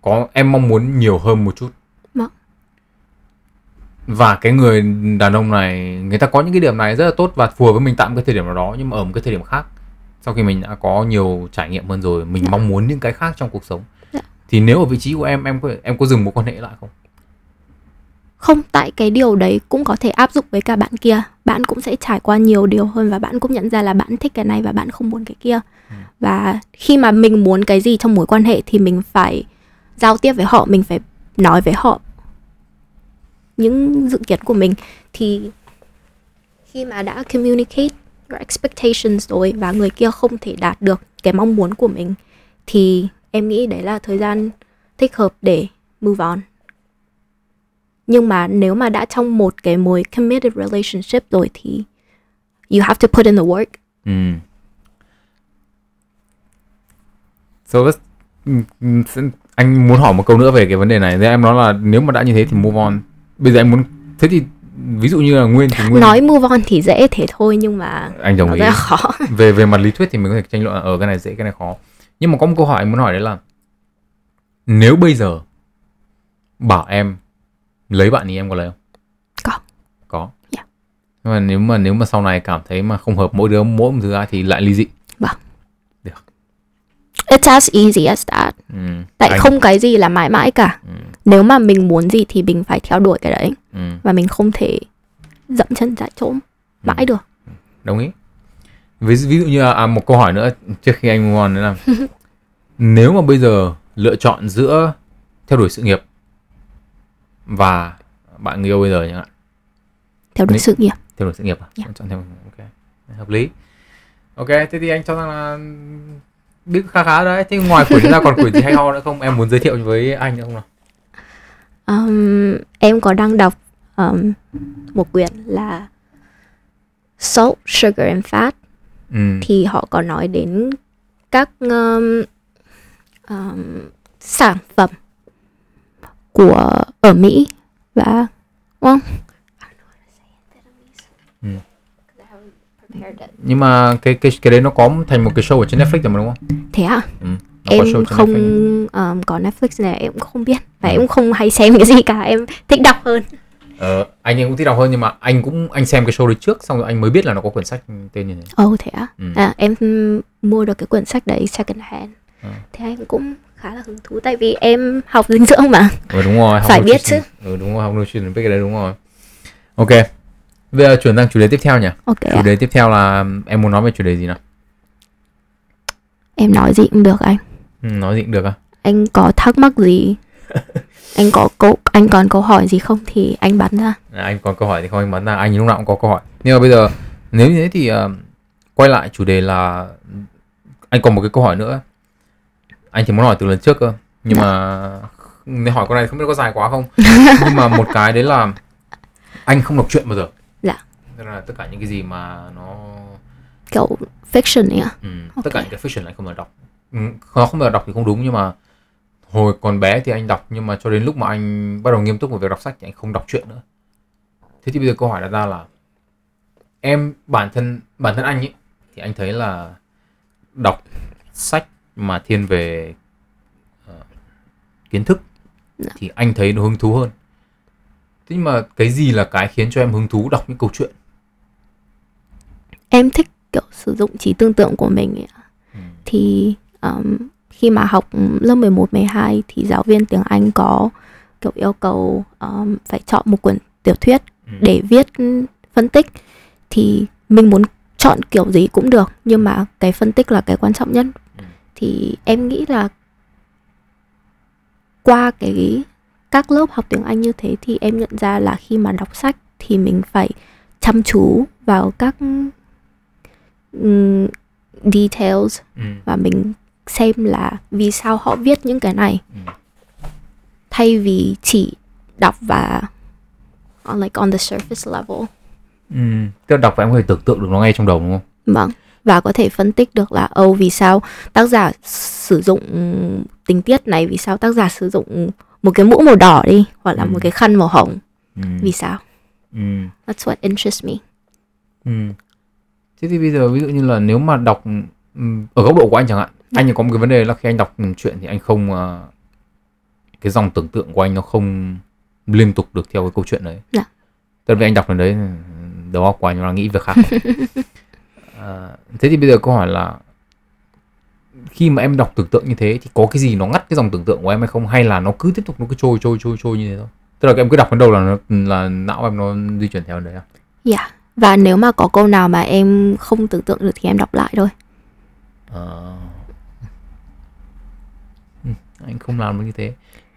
có em mong muốn nhiều hơn một chút. No. Và cái người đàn ông này, người ta có những cái điểm này rất là tốt và phù hợp với mình tại một cái thời điểm nào đó, nhưng mà ở một cái thời điểm khác, sau khi mình đã có nhiều trải nghiệm hơn rồi, mình yeah. mong muốn những cái khác trong cuộc sống. Yeah. Thì nếu ở vị trí của em, em có, em có dừng mối quan hệ lại không? Không, tại cái điều đấy cũng có thể áp dụng với cả bạn kia. Bạn cũng sẽ trải qua nhiều điều hơn và bạn cũng nhận ra là bạn thích cái này và bạn không muốn cái kia. Ừ. Và khi mà mình muốn cái gì trong mối quan hệ thì mình phải giao tiếp với họ, mình phải nói với họ những dự kiến của mình. Thì khi mà đã communicate your expectations rồi và người kia không thể đạt được cái mong muốn của mình thì em nghĩ đấy là thời gian thích hợp để move on. Nhưng mà nếu mà đã trong một cái mối committed relationship rồi thì you have to put in the work. Mm. So let's, anh muốn hỏi một câu nữa về cái vấn đề này. Thế em nói là nếu mà đã như thế thì move on. Bây giờ em muốn, thế thì ví dụ như là Nguyên thì Nguyên nói move on thì dễ thế thôi, nhưng mà anh đồng ý, rất là khó. Về về mặt lý thuyết thì mình có thể tranh luận là ở cái này dễ, cái này khó. Nhưng mà có một câu hỏi anh muốn hỏi đấy là nếu bây giờ bảo em lấy bạn thì em có lấy không? Có. Có. Yeah. Nhưng mà nếu mà nếu mà sau này cảm thấy mà không hợp mỗi đứa mỗi một thứ ai thì lại ly dị. Vâng. Được. It's as easy as that. Ừ. Tại anh... không cái gì là mãi mãi cả. Ừ. Nếu mà mình muốn gì thì mình phải theo đuổi cái đấy. Ừ. Và mình không thể dậm chân tại chỗ mãi ừ. được. Đồng ý. Ví, ví dụ như là, à, một câu hỏi nữa trước khi anh move on nữa là nếu mà bây giờ lựa chọn giữa theo đuổi sự nghiệp và bạn người yêu bây giờ chẳng hạn. Theo đuổi Nên, sự nghiệp. Theo đuổi sự nghiệp à? Yeah. Chọn theo, ok. Hợp lý. Ok, thế thì anh cho rằng là biết khá khá đấy. Thế ngoài quyển ra còn quyển gì hay ho nữa không? Em muốn giới thiệu với anh nữa không nào? Um, em có đang đọc um, một quyển là Salt, Sugar and Fat. Mm. Thì họ có nói đến các um, um, sản phẩm của ở Mỹ và không? Ừ. Nhưng mà cái cái cái đấy nó có thành một cái show ở trên Netflix rồi mà, đúng không? Thế à? Ừ, em không Netflix. Um, có Netflix này em cũng không biết và ừ. em cũng không hay xem cái gì cả, em thích đọc hơn. Ờ, anh em cũng thích đọc hơn nhưng mà anh cũng anh xem cái show đấy trước, xong rồi anh mới biết là nó có quyển sách tên như thế. Ồ oh, thế à? Ừ. À em mua được cái quyển sách đấy second hand. Ừ. Thế anh cũng khá là hứng thú tại vì em học dinh dưỡng mà. Ừ, đúng rồi, phải biết chứ. Ừ đúng rồi, học nutrition biết cái đấy đúng rồi. Ok. Bây giờ chuyển sang chủ đề tiếp theo nhỉ? Okay. Chủ đề tiếp theo là em muốn nói về chủ đề gì nào? Em nói gì cũng được anh. Ừ, nói gì cũng được à? Anh có thắc mắc gì? Anh có câu, anh còn câu hỏi gì không thì anh bắn ra. À, anh còn câu hỏi thì không anh bắn ra, anh lúc nào cũng có câu hỏi. Nhưng mà bây giờ nếu như thế thì uh, quay lại chủ đề là anh còn một cái câu hỏi nữa. Anh chỉ muốn hỏi từ lần trước cơ. Nhưng Đã. mà nếu hỏi con này không biết có dài quá không. Nhưng mà một cái đấy là anh không đọc truyện bao giờ. Dạ. Tức là tất cả những cái gì mà nó kiểu fiction ấy ạ. Ừ, okay. Tất cả những cái fiction anh không bao giờ đọc. Nó không bao giờ đọc thì không đúng, nhưng mà hồi còn bé thì anh đọc, nhưng mà cho đến lúc mà anh bắt đầu nghiêm túc về việc đọc sách thì anh không đọc truyện nữa. Thế thì bây giờ câu hỏi đặt ra là em bản thân bản thân anh ấy thì anh thấy là đọc sách mà thiên về uh, kiến thức dạ. thì anh thấy nó hứng thú hơn. Thế nhưng mà cái gì là cái khiến cho em hứng thú đọc những câu chuyện? Em thích kiểu sử dụng trí tưởng tượng của mình ấy. Ừ. Thì um, khi mà học lớp mười một, mười hai thì giáo viên tiếng Anh có kiểu yêu cầu um, phải chọn một quyển tiểu thuyết ừ. để viết phân tích. Thì mình muốn chọn kiểu gì cũng được, nhưng mà cái phân tích là cái quan trọng nhất. Thì em nghĩ là qua cái các lớp học tiếng Anh như thế thì em nhận ra là khi mà đọc sách thì mình phải chăm chú vào các um, details ừ. và mình xem là vì sao họ viết những cái này ừ. thay vì chỉ đọc và on like on the surface level. Ừ, tức đọc và em có thể tưởng tượng được nó ngay trong đầu đúng không? Vâng. Và có thể phân tích được là âu vì sao tác giả sử dụng tình tiết này, vì sao tác giả sử dụng một cái mũ màu đỏ đi, hoặc là ừ. một cái khăn màu hồng. Ừ. Vì sao? Ừ. That's what interests me. Ừ. Thế thì bây giờ ví dụ như là nếu mà đọc ở góc độ của anh chẳng hạn, ừ. anh có một cái vấn đề là khi anh đọc truyện thì anh không uh, cái dòng tưởng tượng của anh nó không liên tục được theo cái câu chuyện đấy. Dạ. Tại vì anh đọc đến đấy đầu óc của anh đang nghĩ về khác. À, thế thì bây giờ câu hỏi là khi mà em đọc tưởng tượng như thế thì có cái gì nó ngắt cái dòng tưởng tượng của em hay không, hay là nó cứ tiếp tục nó cứ trôi trôi trôi trôi như thế thôi, tức là em cứ đọc đến đầu là nó, là não em nó di chuyển theo đấy à? Yeah. Và nếu mà có câu nào mà em không tưởng tượng được thì em đọc lại thôi. À... Ừ, anh không làm được như thế.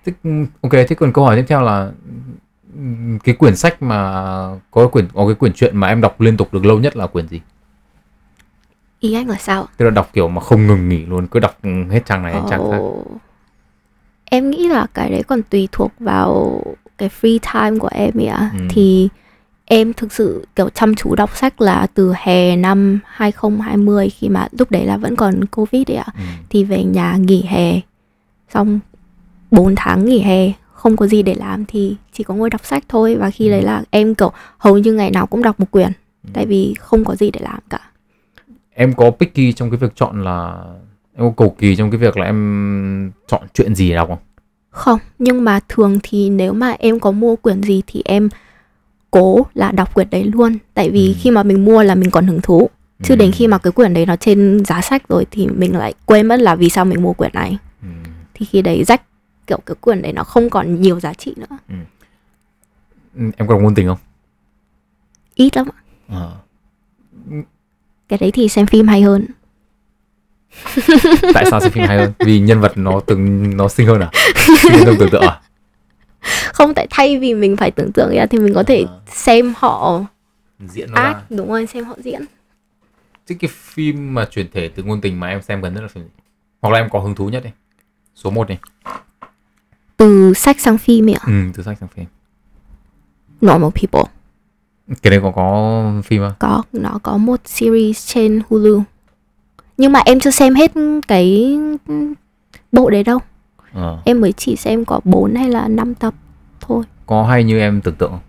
Thế, ok, thế còn câu hỏi tiếp theo là cái quyển sách mà có quyển có cái quyển truyện mà em đọc liên tục được lâu nhất là quyển gì? Ý anh là sao? Tức là đọc kiểu mà không ngừng nghỉ luôn, cứ đọc hết trang này đến oh. trang khác. Em nghĩ là cái đấy còn tùy thuộc vào cái free time của em ấy ạ. Ừ. Thì em thực sự kiểu chăm chú đọc sách là từ hè năm hai không hai không, khi mà lúc đấy là vẫn còn Covid ấy ạ. Ừ. Thì về nhà nghỉ hè, xong bốn tháng nghỉ hè không có gì để làm thì chỉ có ngồi đọc sách thôi. Và khi ừ. đấy là em kiểu hầu như ngày nào cũng đọc một quyển, ừ. tại vì không có gì để làm cả. Em có picky trong cái việc chọn là... Em có cầu kỳ trong cái việc là em chọn chuyện gì đọc không? Không, nhưng mà thường thì nếu mà em có mua quyển gì thì em cố là đọc quyển đấy luôn. Tại vì ừ. khi mà mình mua là mình còn hứng thú. Chứ ừ. đến khi mà cái quyển đấy nó trên giá sách rồi thì mình lại quên mất là vì sao mình mua quyển này. Ừ. Thì khi đấy rách kiểu cái quyển đấy nó không còn nhiều giá trị nữa. Ừ. Em có đọc ngôn tình không? Ít lắm ạ. À. Cái đấy thì xem phim hay hơn. Tại sao xem phim hay hơn? Vì nhân vật nó từng nó xinh hơn à? Mình không tưởng tượng à? Không, tại thay vì mình phải tưởng tượng ra thì mình có thể à. xem họ diễn ác, đúng rồi, xem họ diễn. Chứ cái phim mà chuyển thể từ ngôn tình mà em xem gần nhất là phim gì? Hoặc là em có hứng thú nhất đi. Số một đi. Từ sách sang phim ấy ạ? Ừ, từ sách sang phim. Normal People. Cái đấy có có phim à? Có, nó có một series trên Hulu. Nhưng mà em chưa xem hết cái bộ đấy đâu. À. Em mới chỉ xem có bốn hay là năm tập thôi. Có hay như em tưởng tượng không?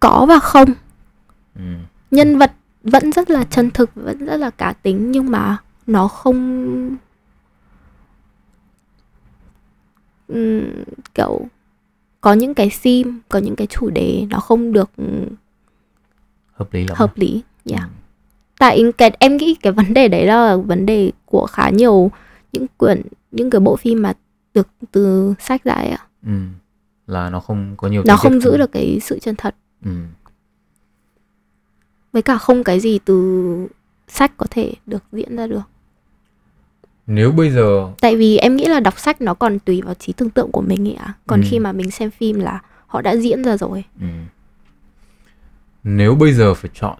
Có và không. Ừ. Nhân vật vẫn rất là chân thực, vẫn rất là cá tính, nhưng mà nó không uhm, kiểu có những cái theme, có những cái chủ đề nó không được hợp lý lắm. Hợp lý, yeah. Ừ. Tại cái, em nghĩ cái vấn đề đấy là vấn đề của khá nhiều những quyển, những cái bộ phim mà được từ sách ra ấy ạ. Ừ. Là nó không có nhiều. Nó không giữ không? Được cái sự chân thật. Ừ. Với cả không cái gì từ sách có thể được diễn ra được. Nếu bây giờ... Tại vì em nghĩ là đọc sách nó còn tùy vào trí tưởng tượng của mình ấy ạ. Còn ừ. khi mà mình xem phim là họ đã diễn ra rồi. Ừ. Nếu bây giờ phải chọn...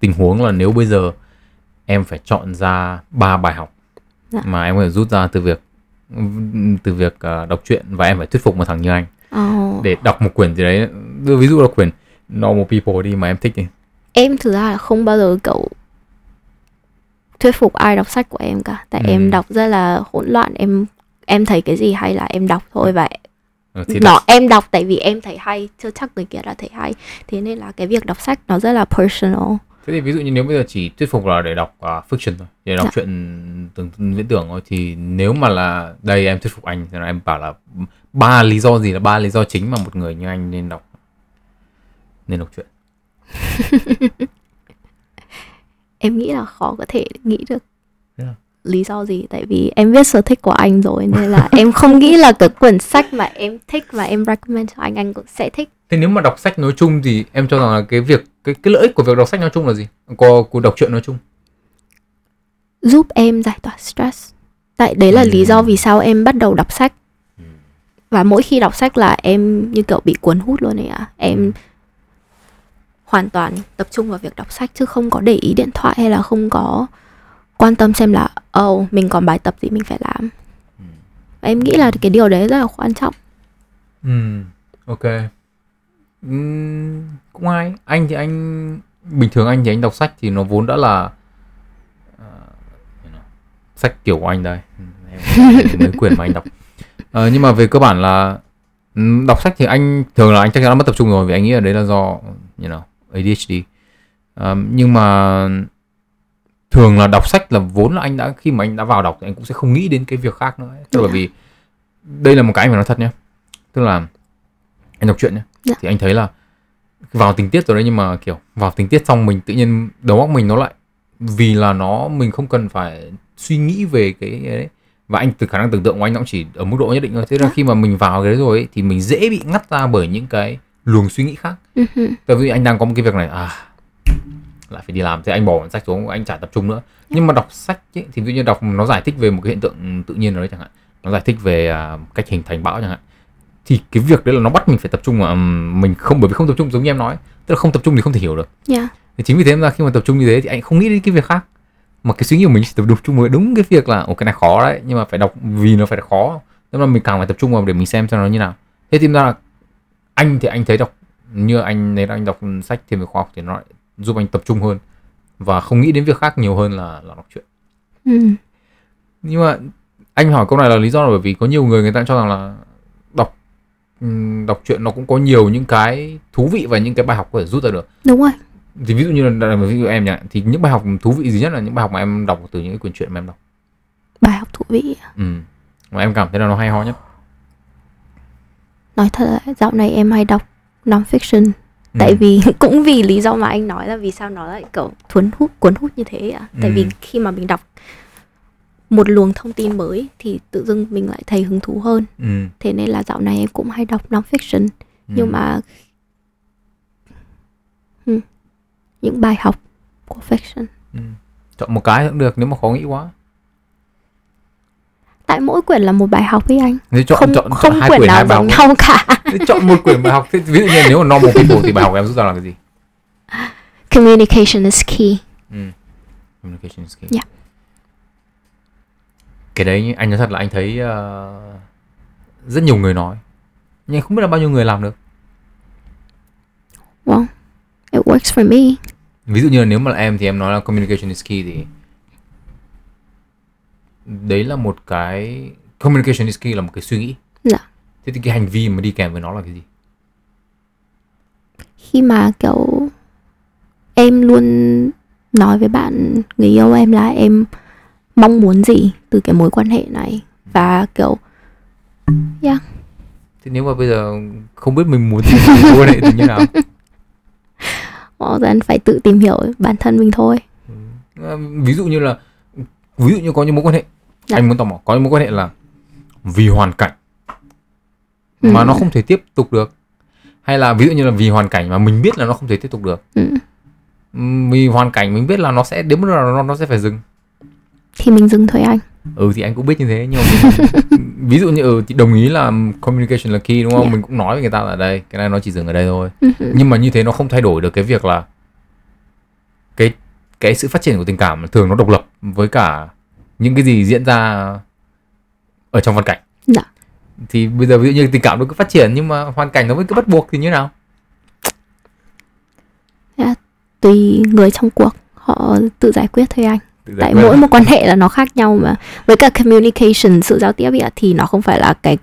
Tình huống là nếu bây giờ em phải chọn ra ba bài học dạ. mà em phải rút ra từ việc từ việc đọc truyện, và em phải thuyết phục một thằng như anh oh. để đọc một quyển gì đấy. Ví dụ là quyển Normal People đi mà em thích đi. Em thực ra là không bao giờ cậu thuyết phục ai đọc sách của em cả, tại ừ. em đọc rất là hỗn loạn. Em em thấy cái gì hay là em đọc thôi, và ừ, nó đọc. Em đọc tại vì em thấy hay, chưa chắc người kia đã thấy hay. Thế nên là cái việc đọc sách nó rất là personal. Thế thì ví dụ như nếu bây giờ chỉ thuyết phục là để đọc uh, fiction thôi, để đọc dạ. chuyện tưởng viễn tưởng thôi, thì nếu mà là đây em thuyết phục anh thì em bảo là ba lý do gì là ba lý do chính mà một người như anh nên đọc nên đọc chuyện. Em nghĩ là khó có thể nghĩ được yeah. lý do gì. Tại vì em biết sở thích của anh rồi, nên là em không nghĩ là cái quyển sách mà em thích và em recommend cho anh, anh cũng sẽ thích. Thế nếu mà đọc sách nói chung thì em cho rằng là cái việc Cái, cái lợi ích của việc đọc sách nói chung là gì? Của, của đọc truyện nói chung? giúp em giải tỏa stress. Tại đấy là lý do vì sao em bắt đầu đọc sách. Và mỗi khi đọc sách là em như kiểu bị cuốn hút luôn ấy ạ. À. Em hoàn toàn tập trung vào việc đọc sách chứ không có để ý điện thoại hay là không có quan tâm xem là oh, mình còn bài tập gì mình phải làm. Và em nghĩ là cái điều đấy rất là quan trọng. Ừ, ok. Uhm, cũng hay. Anh thì anh... Bình thường anh thì anh đọc sách thì nó vốn đã là... Uh, sách kiểu của anh đây. Mấy quyển mà anh đọc. Ờ, nhưng mà về cơ bản là đọc sách thì anh thường là anh chắc chắn đã mất tập trung rồi, vì anh nghĩ là đấy là do you know, A D H D. Ờ, nhưng mà thường là đọc sách là vốn là anh đã, khi mà anh đã vào đọc thì anh cũng sẽ không nghĩ đến cái việc khác nữa. Tức là bởi vì đây là một cái anh phải nói thật nhé, tức là anh đọc truyện nhé, yeah. thì anh thấy là vào tình tiết rồi đấy, nhưng mà kiểu vào tình tiết xong mình tự nhiên đầu óc mình nó lại, vì là nó mình không cần phải suy nghĩ về cái đấy. Và anh từ khả năng tưởng tượng của anh nó cũng chỉ ở mức độ nhất định thôi. Thế ra khi mà mình vào cái đấy rồi ấy, thì mình dễ bị ngắt ra bởi những cái luồng suy nghĩ khác. Tại vì anh đang có một cái việc này, à, lại phải đi làm, thế anh bỏ sách xuống, anh chả tập trung nữa. Nhưng mà đọc sách ấy, thì ví dụ như đọc nó giải thích về một cái hiện tượng tự nhiên nào đấy chẳng hạn, nó giải thích về uh, cách hình thành bão chẳng hạn, thì cái việc đấy là nó bắt mình phải tập trung, mà mình không, bởi vì không tập trung giống như em nói, tức là không tập trung thì không thể hiểu được. Yeah. Thì chính vì thế mà khi mà tập trung như thế thì anh không nghĩ đến cái việc khác, mà cái suy nghĩ của mình chỉ tập trung với đúng cái việc là ồ cái này khó đấy, nhưng mà phải đọc vì nó phải khó, nên là mình càng phải tập trung vào để mình xem cho nó như nào. Thế thì ra là anh thì anh thấy đọc, như anh nếu anh đọc sách thì về khoa học thì nó lại giúp anh tập trung hơn và không nghĩ đến việc khác nhiều hơn là, là đọc truyện. Ừ. Nhưng mà anh hỏi câu này là lý do là bởi vì có nhiều người người ta cho rằng là đọc đọc truyện nó cũng có nhiều những cái thú vị và những cái bài học có thể rút ra được. Đúng rồi. Thì ví dụ như là ví dụ em nhỉ, thì những bài học thú vị gì nhất là những bài học mà em đọc từ những cái quyển truyện mà em đọc? Bài học thú vị à? Ừ, mà em cảm thấy là nó hay ho nhất. Nói thật là dạo này em hay đọc non-fiction. Ừ. Tại vì cũng vì lý do mà anh nói là vì sao nó lại kiểu cuốn hút, cuốn hút như thế à? Tại ừ. vì khi mà mình đọc một luồng thông tin mới thì tự dưng mình lại thấy hứng thú hơn. Ừ. Thế nên là dạo này em cũng hay đọc non-fiction. Ừ. Nhưng mà... Ừ. Những bài học của fiction. Ừ. Chọn một cái cũng được nếu mà khó nghĩ quá. Tại mỗi quyển là một bài học với anh. Nếu chọn, không chọn, không chọn hai quyển, quyển nào giống nhau cả. Nếu chọn một quyển bài học, thì, ví dụ như nếu mà Normal People thì bài học em rút ra là cái gì? Communication is key. Ừ. Communication is key. Yeah. Cái đấy anh nói thật là anh thấy uh, rất nhiều người nói, nhưng không biết là bao nhiêu người làm được. Wow. It works for me. Ví dụ như là nếu mà là em thì em nói là communication is key thì đấy là một cái, communication is key là một cái suy nghĩ. Dạ. Thế thì cái hành vi mà đi kèm với nó là cái gì? Khi mà kiểu em luôn nói với bạn người yêu em là em mong muốn gì từ cái mối quan hệ này và kiểu yeah. Thế nếu mà bây giờ không biết mình muốn mối quan hệ thì như nào? Dần phải tự tìm hiểu bản thân mình thôi. Ừ. Ví dụ như là ví dụ như có những mối quan hệ, dạ. anh muốn tò mò có những mối quan hệ là vì hoàn cảnh ừ. mà nó không thể tiếp tục được, hay là ví dụ như là vì hoàn cảnh mà mình biết là nó không thể tiếp tục được. Ừ. Vì hoàn cảnh mình biết là nó sẽ đến một lúc nào nó, nó sẽ phải dừng thì mình dừng thôi anh. Ừ thì anh cũng biết như thế, nhưng mà mình, ví dụ như ừ, thì đồng ý là communication là key đúng không? Yeah. Mình cũng nói với người ta là đây, cái này nó chỉ dừng ở đây thôi. Uh-huh. Nhưng mà như thế nó không thay đổi được cái việc là cái cái sự phát triển của tình cảm thường nó độc lập với cả những cái gì diễn ra ở trong hoàn cảnh. Yeah. Thì bây giờ ví dụ như tình cảm nó cứ phát triển nhưng mà hoàn cảnh nó vẫn cứ bắt buộc thì như nào? Yeah, tùy người trong cuộc họ tự giải quyết thôi anh. Tại mỗi một quan hệ là nó khác nhau mà. Với cả communication, sự giao tiếp ấy, thì nó không phải là cái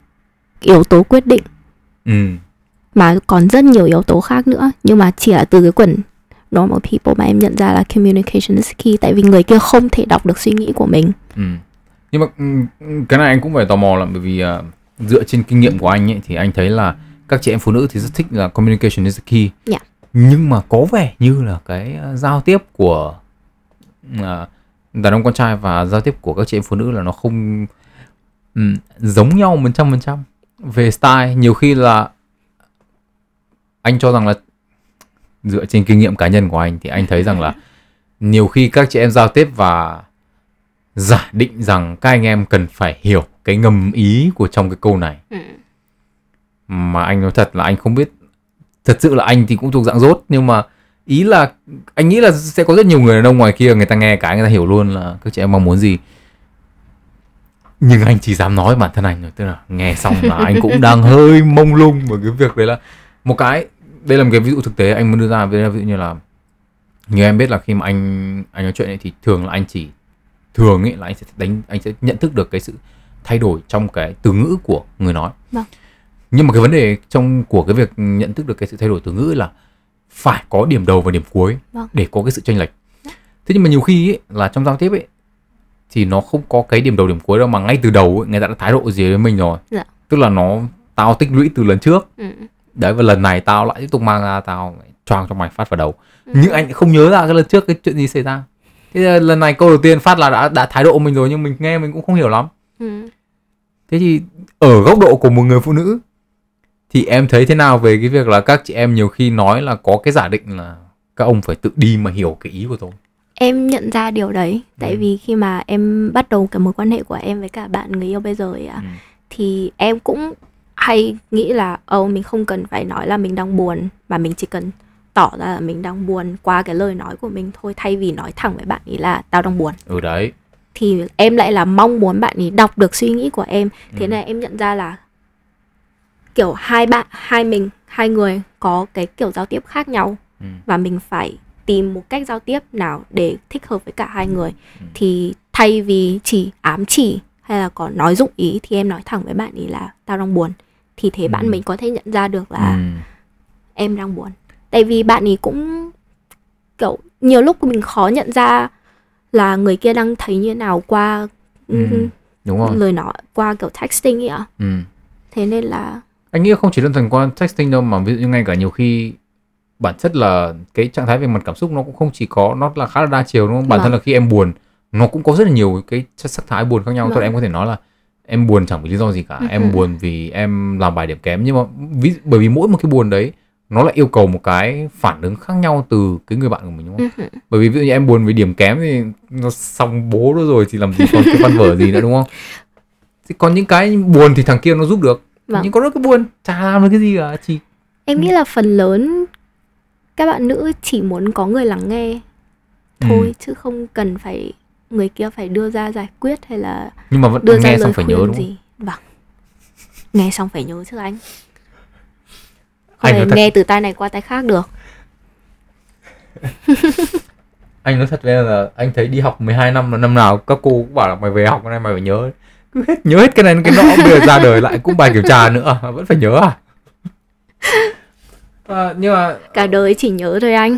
yếu tố quyết định. Ừ. Mà còn rất nhiều yếu tố khác nữa. Nhưng mà chỉ là từ cái quyển Normal People mà em nhận ra là communication is key. Tại vì người kia không thể đọc được suy nghĩ của mình. Ừ. Nhưng mà cái này anh cũng phải tò mò lắm. Bởi vì uh, dựa trên kinh nghiệm của anh ấy, thì anh thấy là các chị em phụ nữ thì rất thích là communication is key. Yeah. Nhưng mà có vẻ như là cái giao tiếp của uh, đàn ông con trai và giao tiếp của các chị em phụ nữ là nó không um, giống nhau một trăm phần trăm về style. Nhiều khi là anh cho rằng là dựa trên kinh nghiệm cá nhân của anh thì anh thấy rằng là nhiều khi các chị em giao tiếp và giả định rằng các anh em cần phải hiểu cái ngầm ý của trong cái câu này. Ừ. Mà anh nói thật là anh không biết. Thật sự là anh thì cũng thuộc dạng dốt, nhưng mà ý là anh nghĩ là sẽ có rất nhiều người đàn ông ngoài kia, người ta nghe cái người ta hiểu luôn là các chị em mong muốn gì. Nhưng anh chỉ dám nói bản thân anh rồi. Tức là nghe xong là anh cũng đang hơi mông lung bởi cái việc đấy. Là một cái, đây là một cái ví dụ thực tế anh muốn đưa ra. Ví dụ như là, như em biết là khi mà anh anh nói chuyện ấy thì thường là anh chỉ thường ấy là anh sẽ đánh anh sẽ nhận thức được cái sự thay đổi trong cái từ ngữ của người nói. Vâng. Nhưng mà cái vấn đề trong của cái việc nhận thức được cái sự thay đổi từ ngữ là phải có điểm đầu và điểm cuối. Vâng. Để có cái sự chênh lệch. Vâng. Thế nhưng mà nhiều khi ấy, là trong giao tiếp ấy thì nó không có cái điểm đầu điểm cuối đâu, mà ngay từ đầu ấy, người ta đã thái độ gì với mình rồi. Dạ. Tức là nó tao tích lũy từ lần trước. Ừ. Đấy, và lần này tao lại tiếp tục mang ra, tao choang cho mày phát vào đầu. Ừ. Nhưng anh không nhớ ra cái lần trước cái chuyện gì xảy ra. Thế lần này câu đầu tiên phát là đã, đã thái độ mình rồi, nhưng mình nghe mình cũng không hiểu lắm. Ừ. Thế thì ở góc độ của một người phụ nữ thì em thấy thế nào về cái việc là các chị em nhiều khi nói là có cái giả định là các ông phải tự đi mà hiểu cái ý của tôi? Em nhận ra điều đấy. Ừ. Tại vì khi mà em bắt đầu cái mối quan hệ của em với cả bạn người yêu bây giờ ấy, ừ. thì em cũng hay nghĩ là Ồ oh, mình không cần phải nói là mình đang buồn, mà mình chỉ cần tỏ ra là mình đang buồn qua cái lời nói của mình thôi, thay vì nói thẳng với bạn ấy là tao đang buồn. Ừ đấy. Thì em lại là mong muốn bạn ấy đọc được suy nghĩ của em. Thế ừ. nên em nhận ra là kiểu hai bạn, hai mình, hai người có cái kiểu giao tiếp khác nhau. Ừ. Và mình phải tìm một cách giao tiếp nào để thích hợp với cả hai người. Ừ. Thì thay vì chỉ ám chỉ hay là có nói dụng ý thì em nói thẳng với bạn ấy là tao đang buồn. Thì thế ừ. bạn mình có thể nhận ra được là ừ. em đang buồn. Tại vì bạn ấy cũng kiểu nhiều lúc mình khó nhận ra là người kia đang thấy như nào qua ừ. Đúng rồi. Lời nói, qua kiểu texting ấy ạ. Ừ. Thế nên là anh nghĩ không chỉ đơn thuần qua texting đâu, mà ví dụ như ngay cả nhiều khi bản chất là cái trạng thái về mặt cảm xúc nó cũng không chỉ có, nó là khá là đa chiều, đúng không? Bản vâng. thân là khi em buồn nó cũng có rất là nhiều cái sắc thái buồn khác nhau. Vâng. Thôi em có thể nói là em buồn chẳng vì lý do gì cả. Ừ. Em buồn vì em làm bài điểm kém, nhưng mà ví, bởi vì mỗi một cái buồn đấy nó lại yêu cầu một cái phản ứng khác nhau từ cái người bạn của mình, đúng không? Ừ. Bởi vì ví dụ như em buồn vì điểm kém thì nó xong bố đó rồi thì làm gì còn cái văn vở gì nữa, đúng không? Thì còn những cái buồn thì thằng kia nó giúp được. Vâng. Nhưng có rất cái buồn chả làm được cái gì cả chị. Em nghĩ là phần lớn các bạn nữ chỉ muốn có người lắng nghe thôi. Ừ. Chứ không cần phải người kia phải đưa ra giải quyết hay là nhưng mà vẫn đưa nghe ra xong lời khuyên nhớ, gì. Vâng. Nghe xong phải nhớ chứ anh. Không phải nghe thật... từ tai này qua tai khác được. Anh nói thật với là anh thấy đi học mười hai năm là năm nào các cô cũng bảo là mày về học hôm nay mày phải nhớ. Cứ hết nhớ hết cái này cái nọ, bây giờ ra đời lại cũng bài kiểm tra nữa, vẫn phải nhớ à? À nhưng mà... Cả đời chỉ nhớ thôi anh.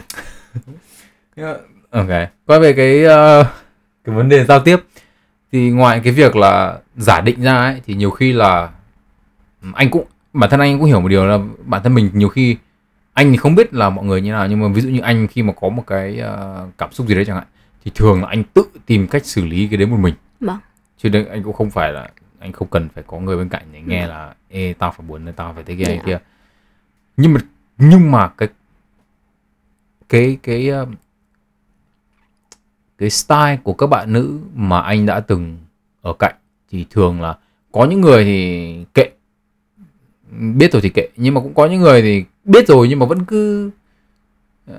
Mà... Ok, quay về cái, uh, cái vấn đề giao tiếp. Thì ngoài cái việc là giả định ra ấy, thì nhiều khi là anh cũng... Bản thân anh cũng hiểu một điều là bản thân mình nhiều khi anh thì không biết là mọi người như nào, nhưng mà ví dụ như anh khi mà có một cái uh, cảm xúc gì đấy chẳng hạn thì thường là anh tự tìm cách xử lý cái đấy một mình. Vâng. Chứ đấy, anh cũng không phải là anh không cần phải có người bên cạnh để nghe là ê tao phải buồn, tao phải thế kia thế kia. Nhưng mà nhưng mà cái cái cái cái style của các bạn nữ mà anh đã từng ở cạnh thì thường là có những người thì kệ, biết rồi thì kệ, nhưng mà cũng có những người thì biết rồi nhưng mà vẫn cứ uh,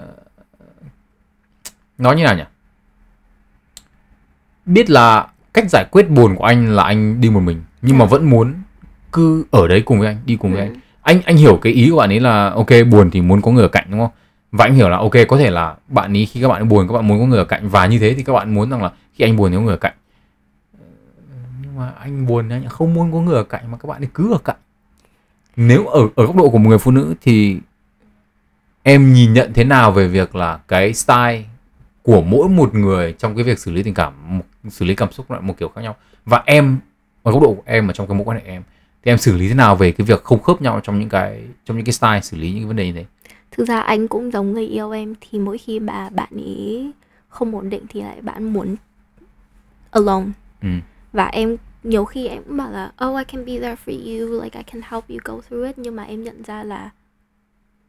nói như nào nhỉ? Biết là cách giải quyết buồn của anh là anh đi một mình, nhưng mà vẫn muốn cứ ở đấy cùng với anh, đi cùng với anh. Anh anh hiểu cái ý của bạn ấy là ok, buồn thì muốn có người ở cạnh, đúng không? Và anh hiểu là ok, có thể là bạn ấy khi các bạn buồn các bạn muốn có người ở cạnh, và như thế thì các bạn muốn rằng là khi anh buồn thì có người ở cạnh. Nhưng mà anh buồn thì anh không muốn có người ở cạnh mà các bạn ấy cứ ở cạnh. Nếu ở ở góc độ của một người phụ nữ thì em nhìn nhận thế nào về việc là cái style của mỗi một người trong cái việc xử lý tình cảm, xử lý cảm xúc lại một kiểu khác nhau, và em ở góc độ của em mà trong cái mối quan hệ em thì em xử lý thế nào về cái việc không khớp nhau trong những cái trong những cái style xử lý những cái vấn đề như thế? Thực ra anh cũng giống người yêu em, thì mỗi khi mà bạn ấy không ổn định thì lại bạn muốn alone. Ừ. Và em nhiều khi em cũng bảo là oh I can be there for you, like I can help you go through it, nhưng mà em nhận ra là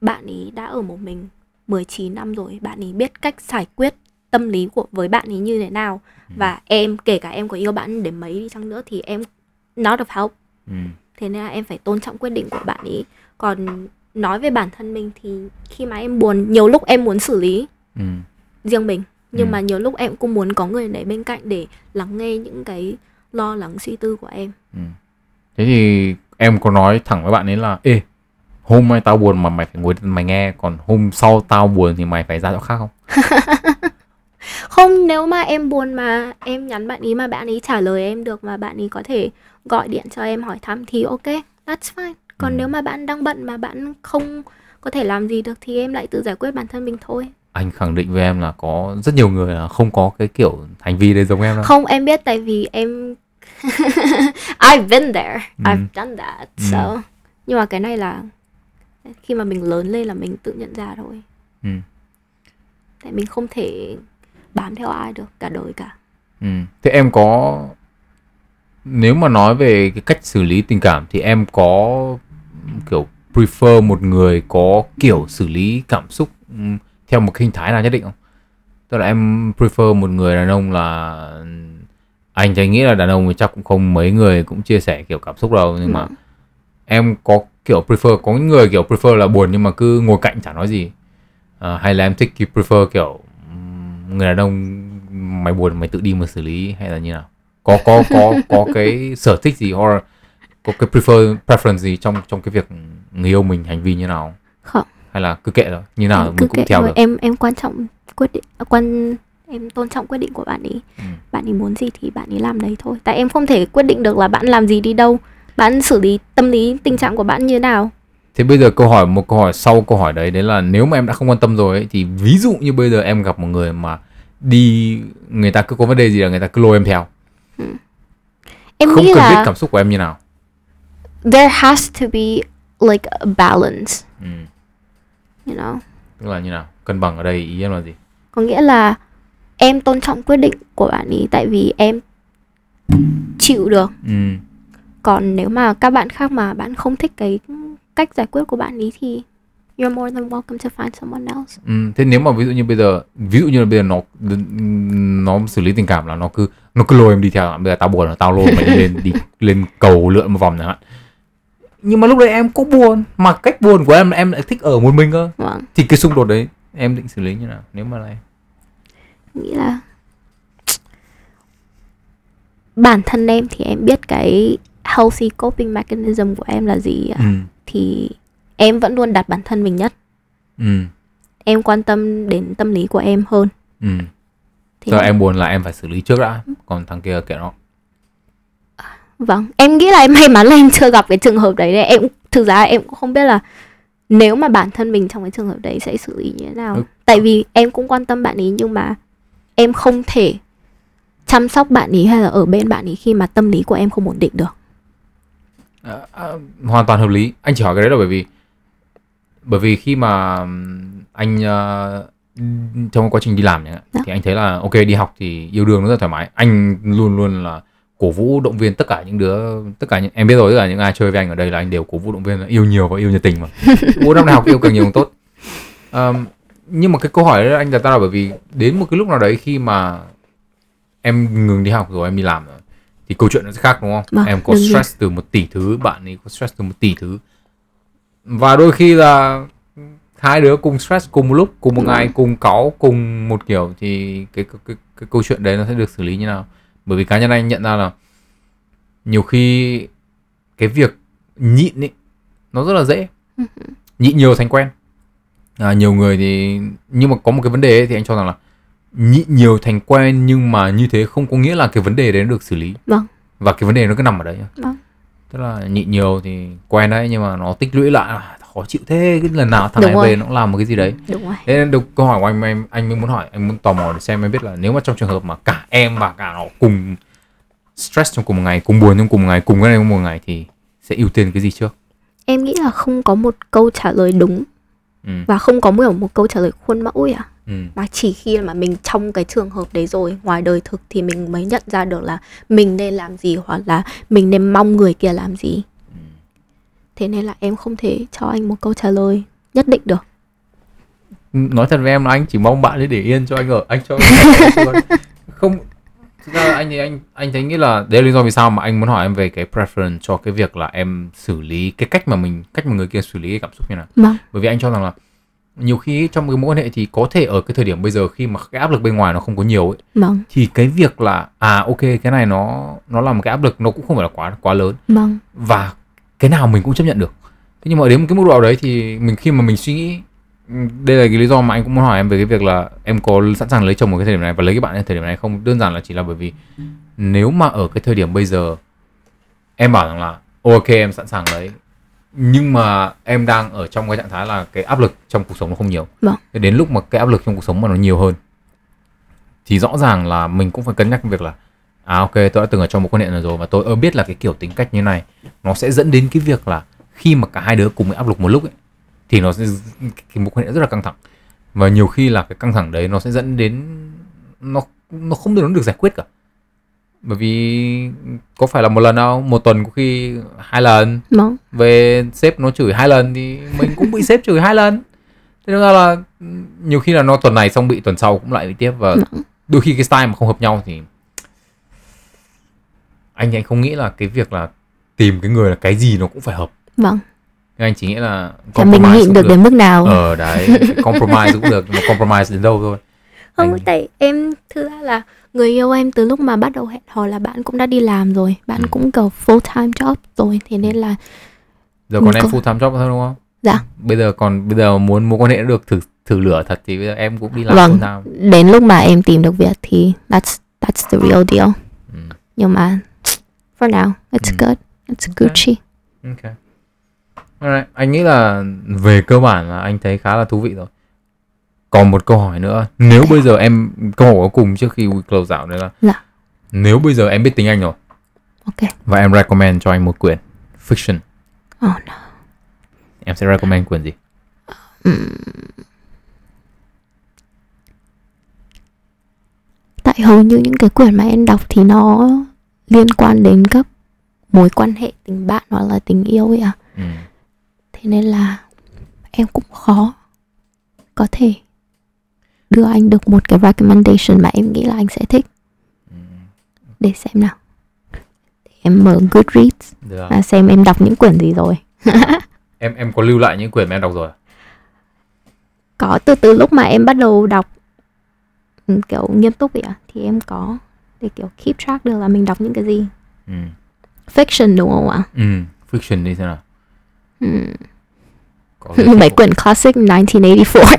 bạn ấy đã ở một mình mười chín năm rồi, bạn ấy biết cách giải quyết tâm lý của với bạn ấy như thế nào. ừ. Và em, kể cả em có yêu bạn đến mấy đi chăng nữa thì em not of help. ừ. Thế nên là em phải tôn trọng quyết định của bạn ấy. Còn nói về bản thân mình thì khi mà em buồn, nhiều lúc em muốn xử lý ừ. riêng mình, nhưng ừ. mà nhiều lúc em cũng muốn có người để bên cạnh để lắng nghe những cái lo lắng suy tư của em. ừ. Thế thì em có nói thẳng với bạn ấy là ê, hôm nay tao buồn mà mày phải ngồi mày nghe, còn hôm sau tao buồn thì mày phải ra chỗ khác không? Không, nếu mà em buồn mà em nhắn bạn ý mà bạn ý trả lời em được, mà bạn ý có thể gọi điện cho em hỏi thăm thì ok, that's fine. Còn ừ. nếu mà bạn đang bận mà bạn không có thể làm gì được thì em lại tự giải quyết bản thân mình thôi. Anh khẳng định với em là có rất nhiều người là không có cái kiểu hành vi đấy giống em đâu. Không, em biết tại vì em... I've been there, ừ. I've done that, ừ. so... Nhưng mà cái này là khi mà mình lớn lên là mình tự nhận ra thôi. Ừ. Tại mình không thể bám theo ai được cả đời cả. Ừ. Thế em có... Nếu mà nói về cái cách xử lý tình cảm thì em có kiểu prefer một người có kiểu xử lý cảm xúc theo một hình thái nào nhất định không? Tức là em prefer một người đàn ông là... Anh thấy nghĩ là đàn ông chắc cũng không mấy người cũng chia sẻ kiểu cảm xúc đâu. Nhưng ừ. mà em có kiểu prefer, có những người kiểu prefer là buồn nhưng mà cứ ngồi cạnh chả nói gì. À, hay là em thích prefer kiểu người đàn ông mày buồn mày tự đi mà xử lý, hay là như nào? Có có có có cái sở thích gì hoặc có cái prefer preference gì trong trong cái việc người yêu mình hành vi như nào? Không. Hay là cứ kệ rồi, như nào em mình cũng theo rồi. Được. Em em quan trọng quyết định quan em tôn trọng quyết định của bạn ấy. Ừ. Bạn ấy muốn gì thì bạn ấy làm đấy thôi. Tại em không thể quyết định được là bạn làm gì đi đâu, bạn xử lý tâm lý tình trạng của bạn như thế nào. Thế bây giờ câu hỏi, một câu hỏi sau câu hỏi đấy, đấy là nếu mà em đã không quan tâm rồi ấy, thì ví dụ như bây giờ em gặp một người mà đi, người ta cứ có vấn đề gì là người ta cứ lôi em theo. Ừ. Em không nghĩ cần là biết cảm xúc của em như nào. There has to be like a balance. Ừ. You know. Tức là như nào? Cân bằng ở đây ý em là gì? Có nghĩa là em tôn trọng quyết định của bạn ấy tại vì em chịu được. Ừ. Còn nếu mà các bạn khác mà bạn không thích cái cách giải quyết của bạn ý thì you're more than welcome to find someone else. Ừ, thế nếu mà ví dụ như bây giờ, ví dụ như là bây giờ nó nó xử lý tình cảm là nó cứ nó cứ lôi em đi theo, bây giờ tao buồn là tao lôi mày đi lên đi lên cầu lượn một vòng chẳng hạn. Nhưng mà lúc đấy em cũng buồn, mà cách buồn của em là em lại thích ở một mình cơ. Vâng. Thì cái xung đột đấy em định xử lý như nào nếu mà này? Nghĩ là bản thân em thì em biết cái healthy coping mechanism của em là gì. ừ. Thì em vẫn luôn đặt bản thân mình nhất. ừ. Em quan tâm đến tâm lý của em hơn. ừ. Giờ em... em buồn là em phải xử lý trước đã, còn thằng kia kệ nó. Vâng, em nghĩ là em may mắn là em chưa gặp cái trường hợp đấy, đấy. Em Thực ra em cũng không biết là nếu mà bản thân mình trong cái trường hợp đấy sẽ xử lý như thế nào. ừ. Tại vì em cũng quan tâm bạn ấy nhưng mà em không thể chăm sóc bạn ấy hay là ở bên bạn ấy khi mà tâm lý của em không ổn định được. À, à, hoàn toàn hợp lý. Anh chỉ hỏi cái đấy là bởi vì bởi vì khi mà anh uh, trong quá trình đi làm nhá, thì anh thấy là ok, đi học thì yêu đương nó rất thoải mái. Anh luôn luôn là cổ vũ động viên tất cả những đứa, tất cả những em biết rồi, tất cả những ai chơi với anh ở đây là anh đều cổ vũ động viên là yêu nhiều và yêu nhiệt tình mà. Ủa, năm nào yêu càng nhiều càng tốt. Um, nhưng mà cái câu hỏi đấy anh đặt ra là bởi vì đến một cái lúc nào đấy khi mà em ngừng đi học rồi, em đi làm rồi, thì câu chuyện nó sẽ khác đúng không? Mà, em có stress gì? Từ một tỷ thứ, bạn ấy có stress từ một tỷ thứ. Và đôi khi là hai đứa cùng stress cùng một lúc, cùng một ừ. ngày, cùng cáu, cùng một kiểu. Thì cái, cái, cái, cái câu chuyện đấy nó sẽ được xử lý như nào? Bởi vì cá nhân anh nhận ra là nhiều khi cái việc nhịn ấy, nó rất là dễ. Nhịn nhiều thành quen. À, nhiều người thì... Nhưng mà có một cái vấn đề ấy, thì anh cho rằng là nhịn nhiều thành quen, nhưng mà như thế không có nghĩa là cái vấn đề đấy nó được xử lý. Vâng. Và cái vấn đề nó cứ nằm ở đấy. Vâng. Tức là nhịn nhiều thì quen đấy, nhưng mà nó tích lũy lại à, khó chịu thế, cái lần nào thằng Đúng này rồi. Về nó cũng làm một cái gì đấy. Đúng rồi. Thế nên được câu hỏi của anh, anh anh mới muốn hỏi, anh muốn tò mò để xem em biết là nếu mà trong trường hợp mà cả em và cả nó cùng stress trong cùng một ngày, cùng buồn trong cùng một ngày, cùng cái này trong một ngày thì sẽ ưu tiên cái gì trước? Em nghĩ là không có một câu trả lời đúng. Ừ. Và không có một, một câu trả lời khuôn mẫu à. Ừ. Mà chỉ khi mà mình trong cái trường hợp đấy rồi, ngoài đời thực thì mình mới nhận ra được là mình nên làm gì hoặc là mình nên mong người kia làm gì. ừ. Thế nên là em không thể cho anh một câu trả lời nhất định được. nói thật với em là anh chỉ mong bạn ấy để yên cho anh ở, anh cho không. Thực ra anh thì anh anh thấy nghĩ là đấy là lý do vì sao mà anh muốn hỏi em về cái preference cho cái việc là em xử lý cái cách mà mình cách mà người kia xử lý cái cảm xúc như nào. Mà. Bởi vì anh cho rằng là nhiều khi trong cái mối quan hệ thì có thể ở cái thời điểm bây giờ khi mà cái áp lực bên ngoài nó không có nhiều ấy, mà. Thì cái việc là à ok cái này nó nó là một cái áp lực nó cũng không phải là quá quá lớn mà. Và cái nào mình cũng chấp nhận được. Thế nhưng mà đến một cái mức độ đấy thì mình khi mà mình suy nghĩ, đây là cái lý do mà anh cũng muốn hỏi em về cái việc là em có sẵn sàng lấy chồng ở cái thời điểm này và lấy cái bạn ở thời điểm này không, đơn giản là chỉ là bởi vì nếu mà ở cái thời điểm bây giờ em bảo rằng là ok em sẵn sàng lấy, nhưng mà em đang ở trong cái trạng thái là cái áp lực trong cuộc sống nó không nhiều. Vâng. Đến lúc mà cái áp lực trong cuộc sống mà nó nhiều hơn thì rõ ràng là mình cũng phải cân nhắc việc là à ok tôi đã từng ở trong một quan hệ này rồi và tôi biết là cái kiểu tính cách như này nó sẽ dẫn đến cái việc là khi mà cả hai đứa cùng áp lực một lúc ấy, thì nó sẽ cái mối quan hệ rất là căng thẳng, và nhiều khi là cái căng thẳng đấy nó sẽ dẫn đến nó nó không được nó được giải quyết cả, bởi vì có phải là một lần đâu, một tuần có khi hai lần đó. Về sếp nó chửi hai lần thì mình cũng bị sếp chửi hai lần, thế nên là nhiều khi là nó tuần này xong bị tuần sau cũng lại bị tiếp, và đó. Đôi khi cái style mà không hợp nhau thì anh anh không nghĩ là cái việc là tìm cái người là cái gì nó cũng phải hợp. Vâng. Anh chỉ nghĩ là mình nhịn được, được đến mức nào. Ờ đấy, compromise cũng được, mà compromise đến đâu thôi. Không, anh... tại em thực ra là người yêu em từ lúc mà bắt đầu hẹn hò là bạn cũng đã đi làm rồi, bạn ừ. cũng có full time job rồi, thế nên là giờ còn em có... full time job thôi đúng không? Dạ. Bây giờ còn bây giờ muốn mối quan hệ được thử thử lửa thật thì bây giờ em cũng đi làm. Vâng. Full time. Đến lúc mà em tìm được việc thì that's that's the real deal. Ừ. Nhưng mà for now it's ừ. good, it's okay. Gucci. Okay. Alright. Anh nghĩ là về cơ bản là anh thấy khá là thú vị rồi. Còn một câu hỏi nữa, nếu bây giờ em, câu hỏi cuối cùng trước khi we close out đấy là dạ. Nếu bây giờ em biết tiếng Anh rồi, okay. Và em recommend cho anh một quyển fiction, oh, no. Em sẽ recommend quyển gì? uhm. Tại hầu như những cái quyển mà em đọc thì nó liên quan đến các mối quan hệ tình bạn hoặc là tình yêu ấy à. Ừ. Thế nên là em cũng khó có thể đưa anh được một cái recommendation mà em nghĩ là anh sẽ thích. Ừ. Để xem nào. Để em mở Goodreads là xem em đọc những quyển gì rồi. em em có lưu lại những quyển mà em đọc rồi? Có, từ từ lúc mà em bắt đầu đọc kiểu nghiêm túc vậy à, thì em có để kiểu keep track được là mình đọc những cái gì. Ừ. Fiction đúng không ạ? Ừ, fiction đi xem nào. Hmm. Mấy quyển classic nineteen eighty-four.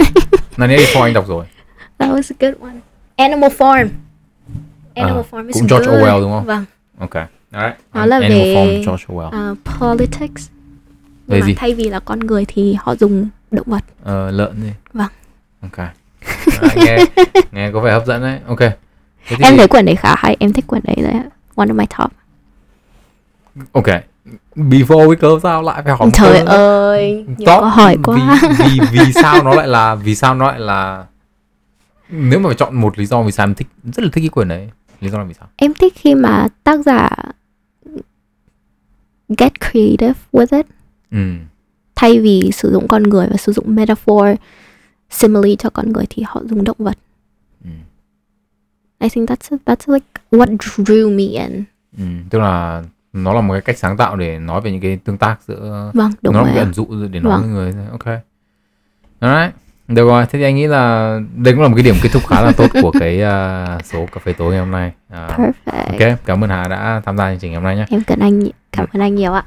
nineteen eighty-four anh đọc rồi. That was a good one. Animal Farm. Animal uh, Farm is cũng George good. Orwell đúng không? Vâng. Ok. Alright. Nó là Animal về Farm, George Orwell. Uh, politics. Nhưng mà thay vì là con người thì họ dùng động vật. Ờ uh, lợn gì? Vâng. Ok. Right, nghe nghe có vẻ hấp dẫn đấy. Ok. Thế thì em thấy quyển đấy khá hay, em thích quyển đấy đấy. One of my top. Ok. Before we close out lại phải hỏi trời ơi nhiều câu hỏi quá. Vì, vì vì sao nó lại là vì sao nó lại là nếu mà phải chọn một lý do vì sao em thích rất là thích cái quyển đấy, lý do là vì sao em thích khi mà tác giả get creative with it. Ừ. Thay vì sử dụng con người và sử dụng metaphor simile cho con người thì họ dùng động vật. Ừ. I think that's that's like what drew me in. Ừ, tức là nó là một cái cách sáng tạo để nói về những cái tương tác giữa, vâng, đúng nó là một cái ẩn dụ để nói vâng. với người. Ok. Alright, được rồi. Thế thì anh nghĩ là đây cũng là một cái điểm kết thúc khá là tốt của cái uh, số cà phê tối ngày hôm nay. Uh, Perfect. Ok, cảm ơn Hà đã tham gia chương trình ngày hôm nay nhé. Em cần anh, cảm ơn anh nhiều ạ.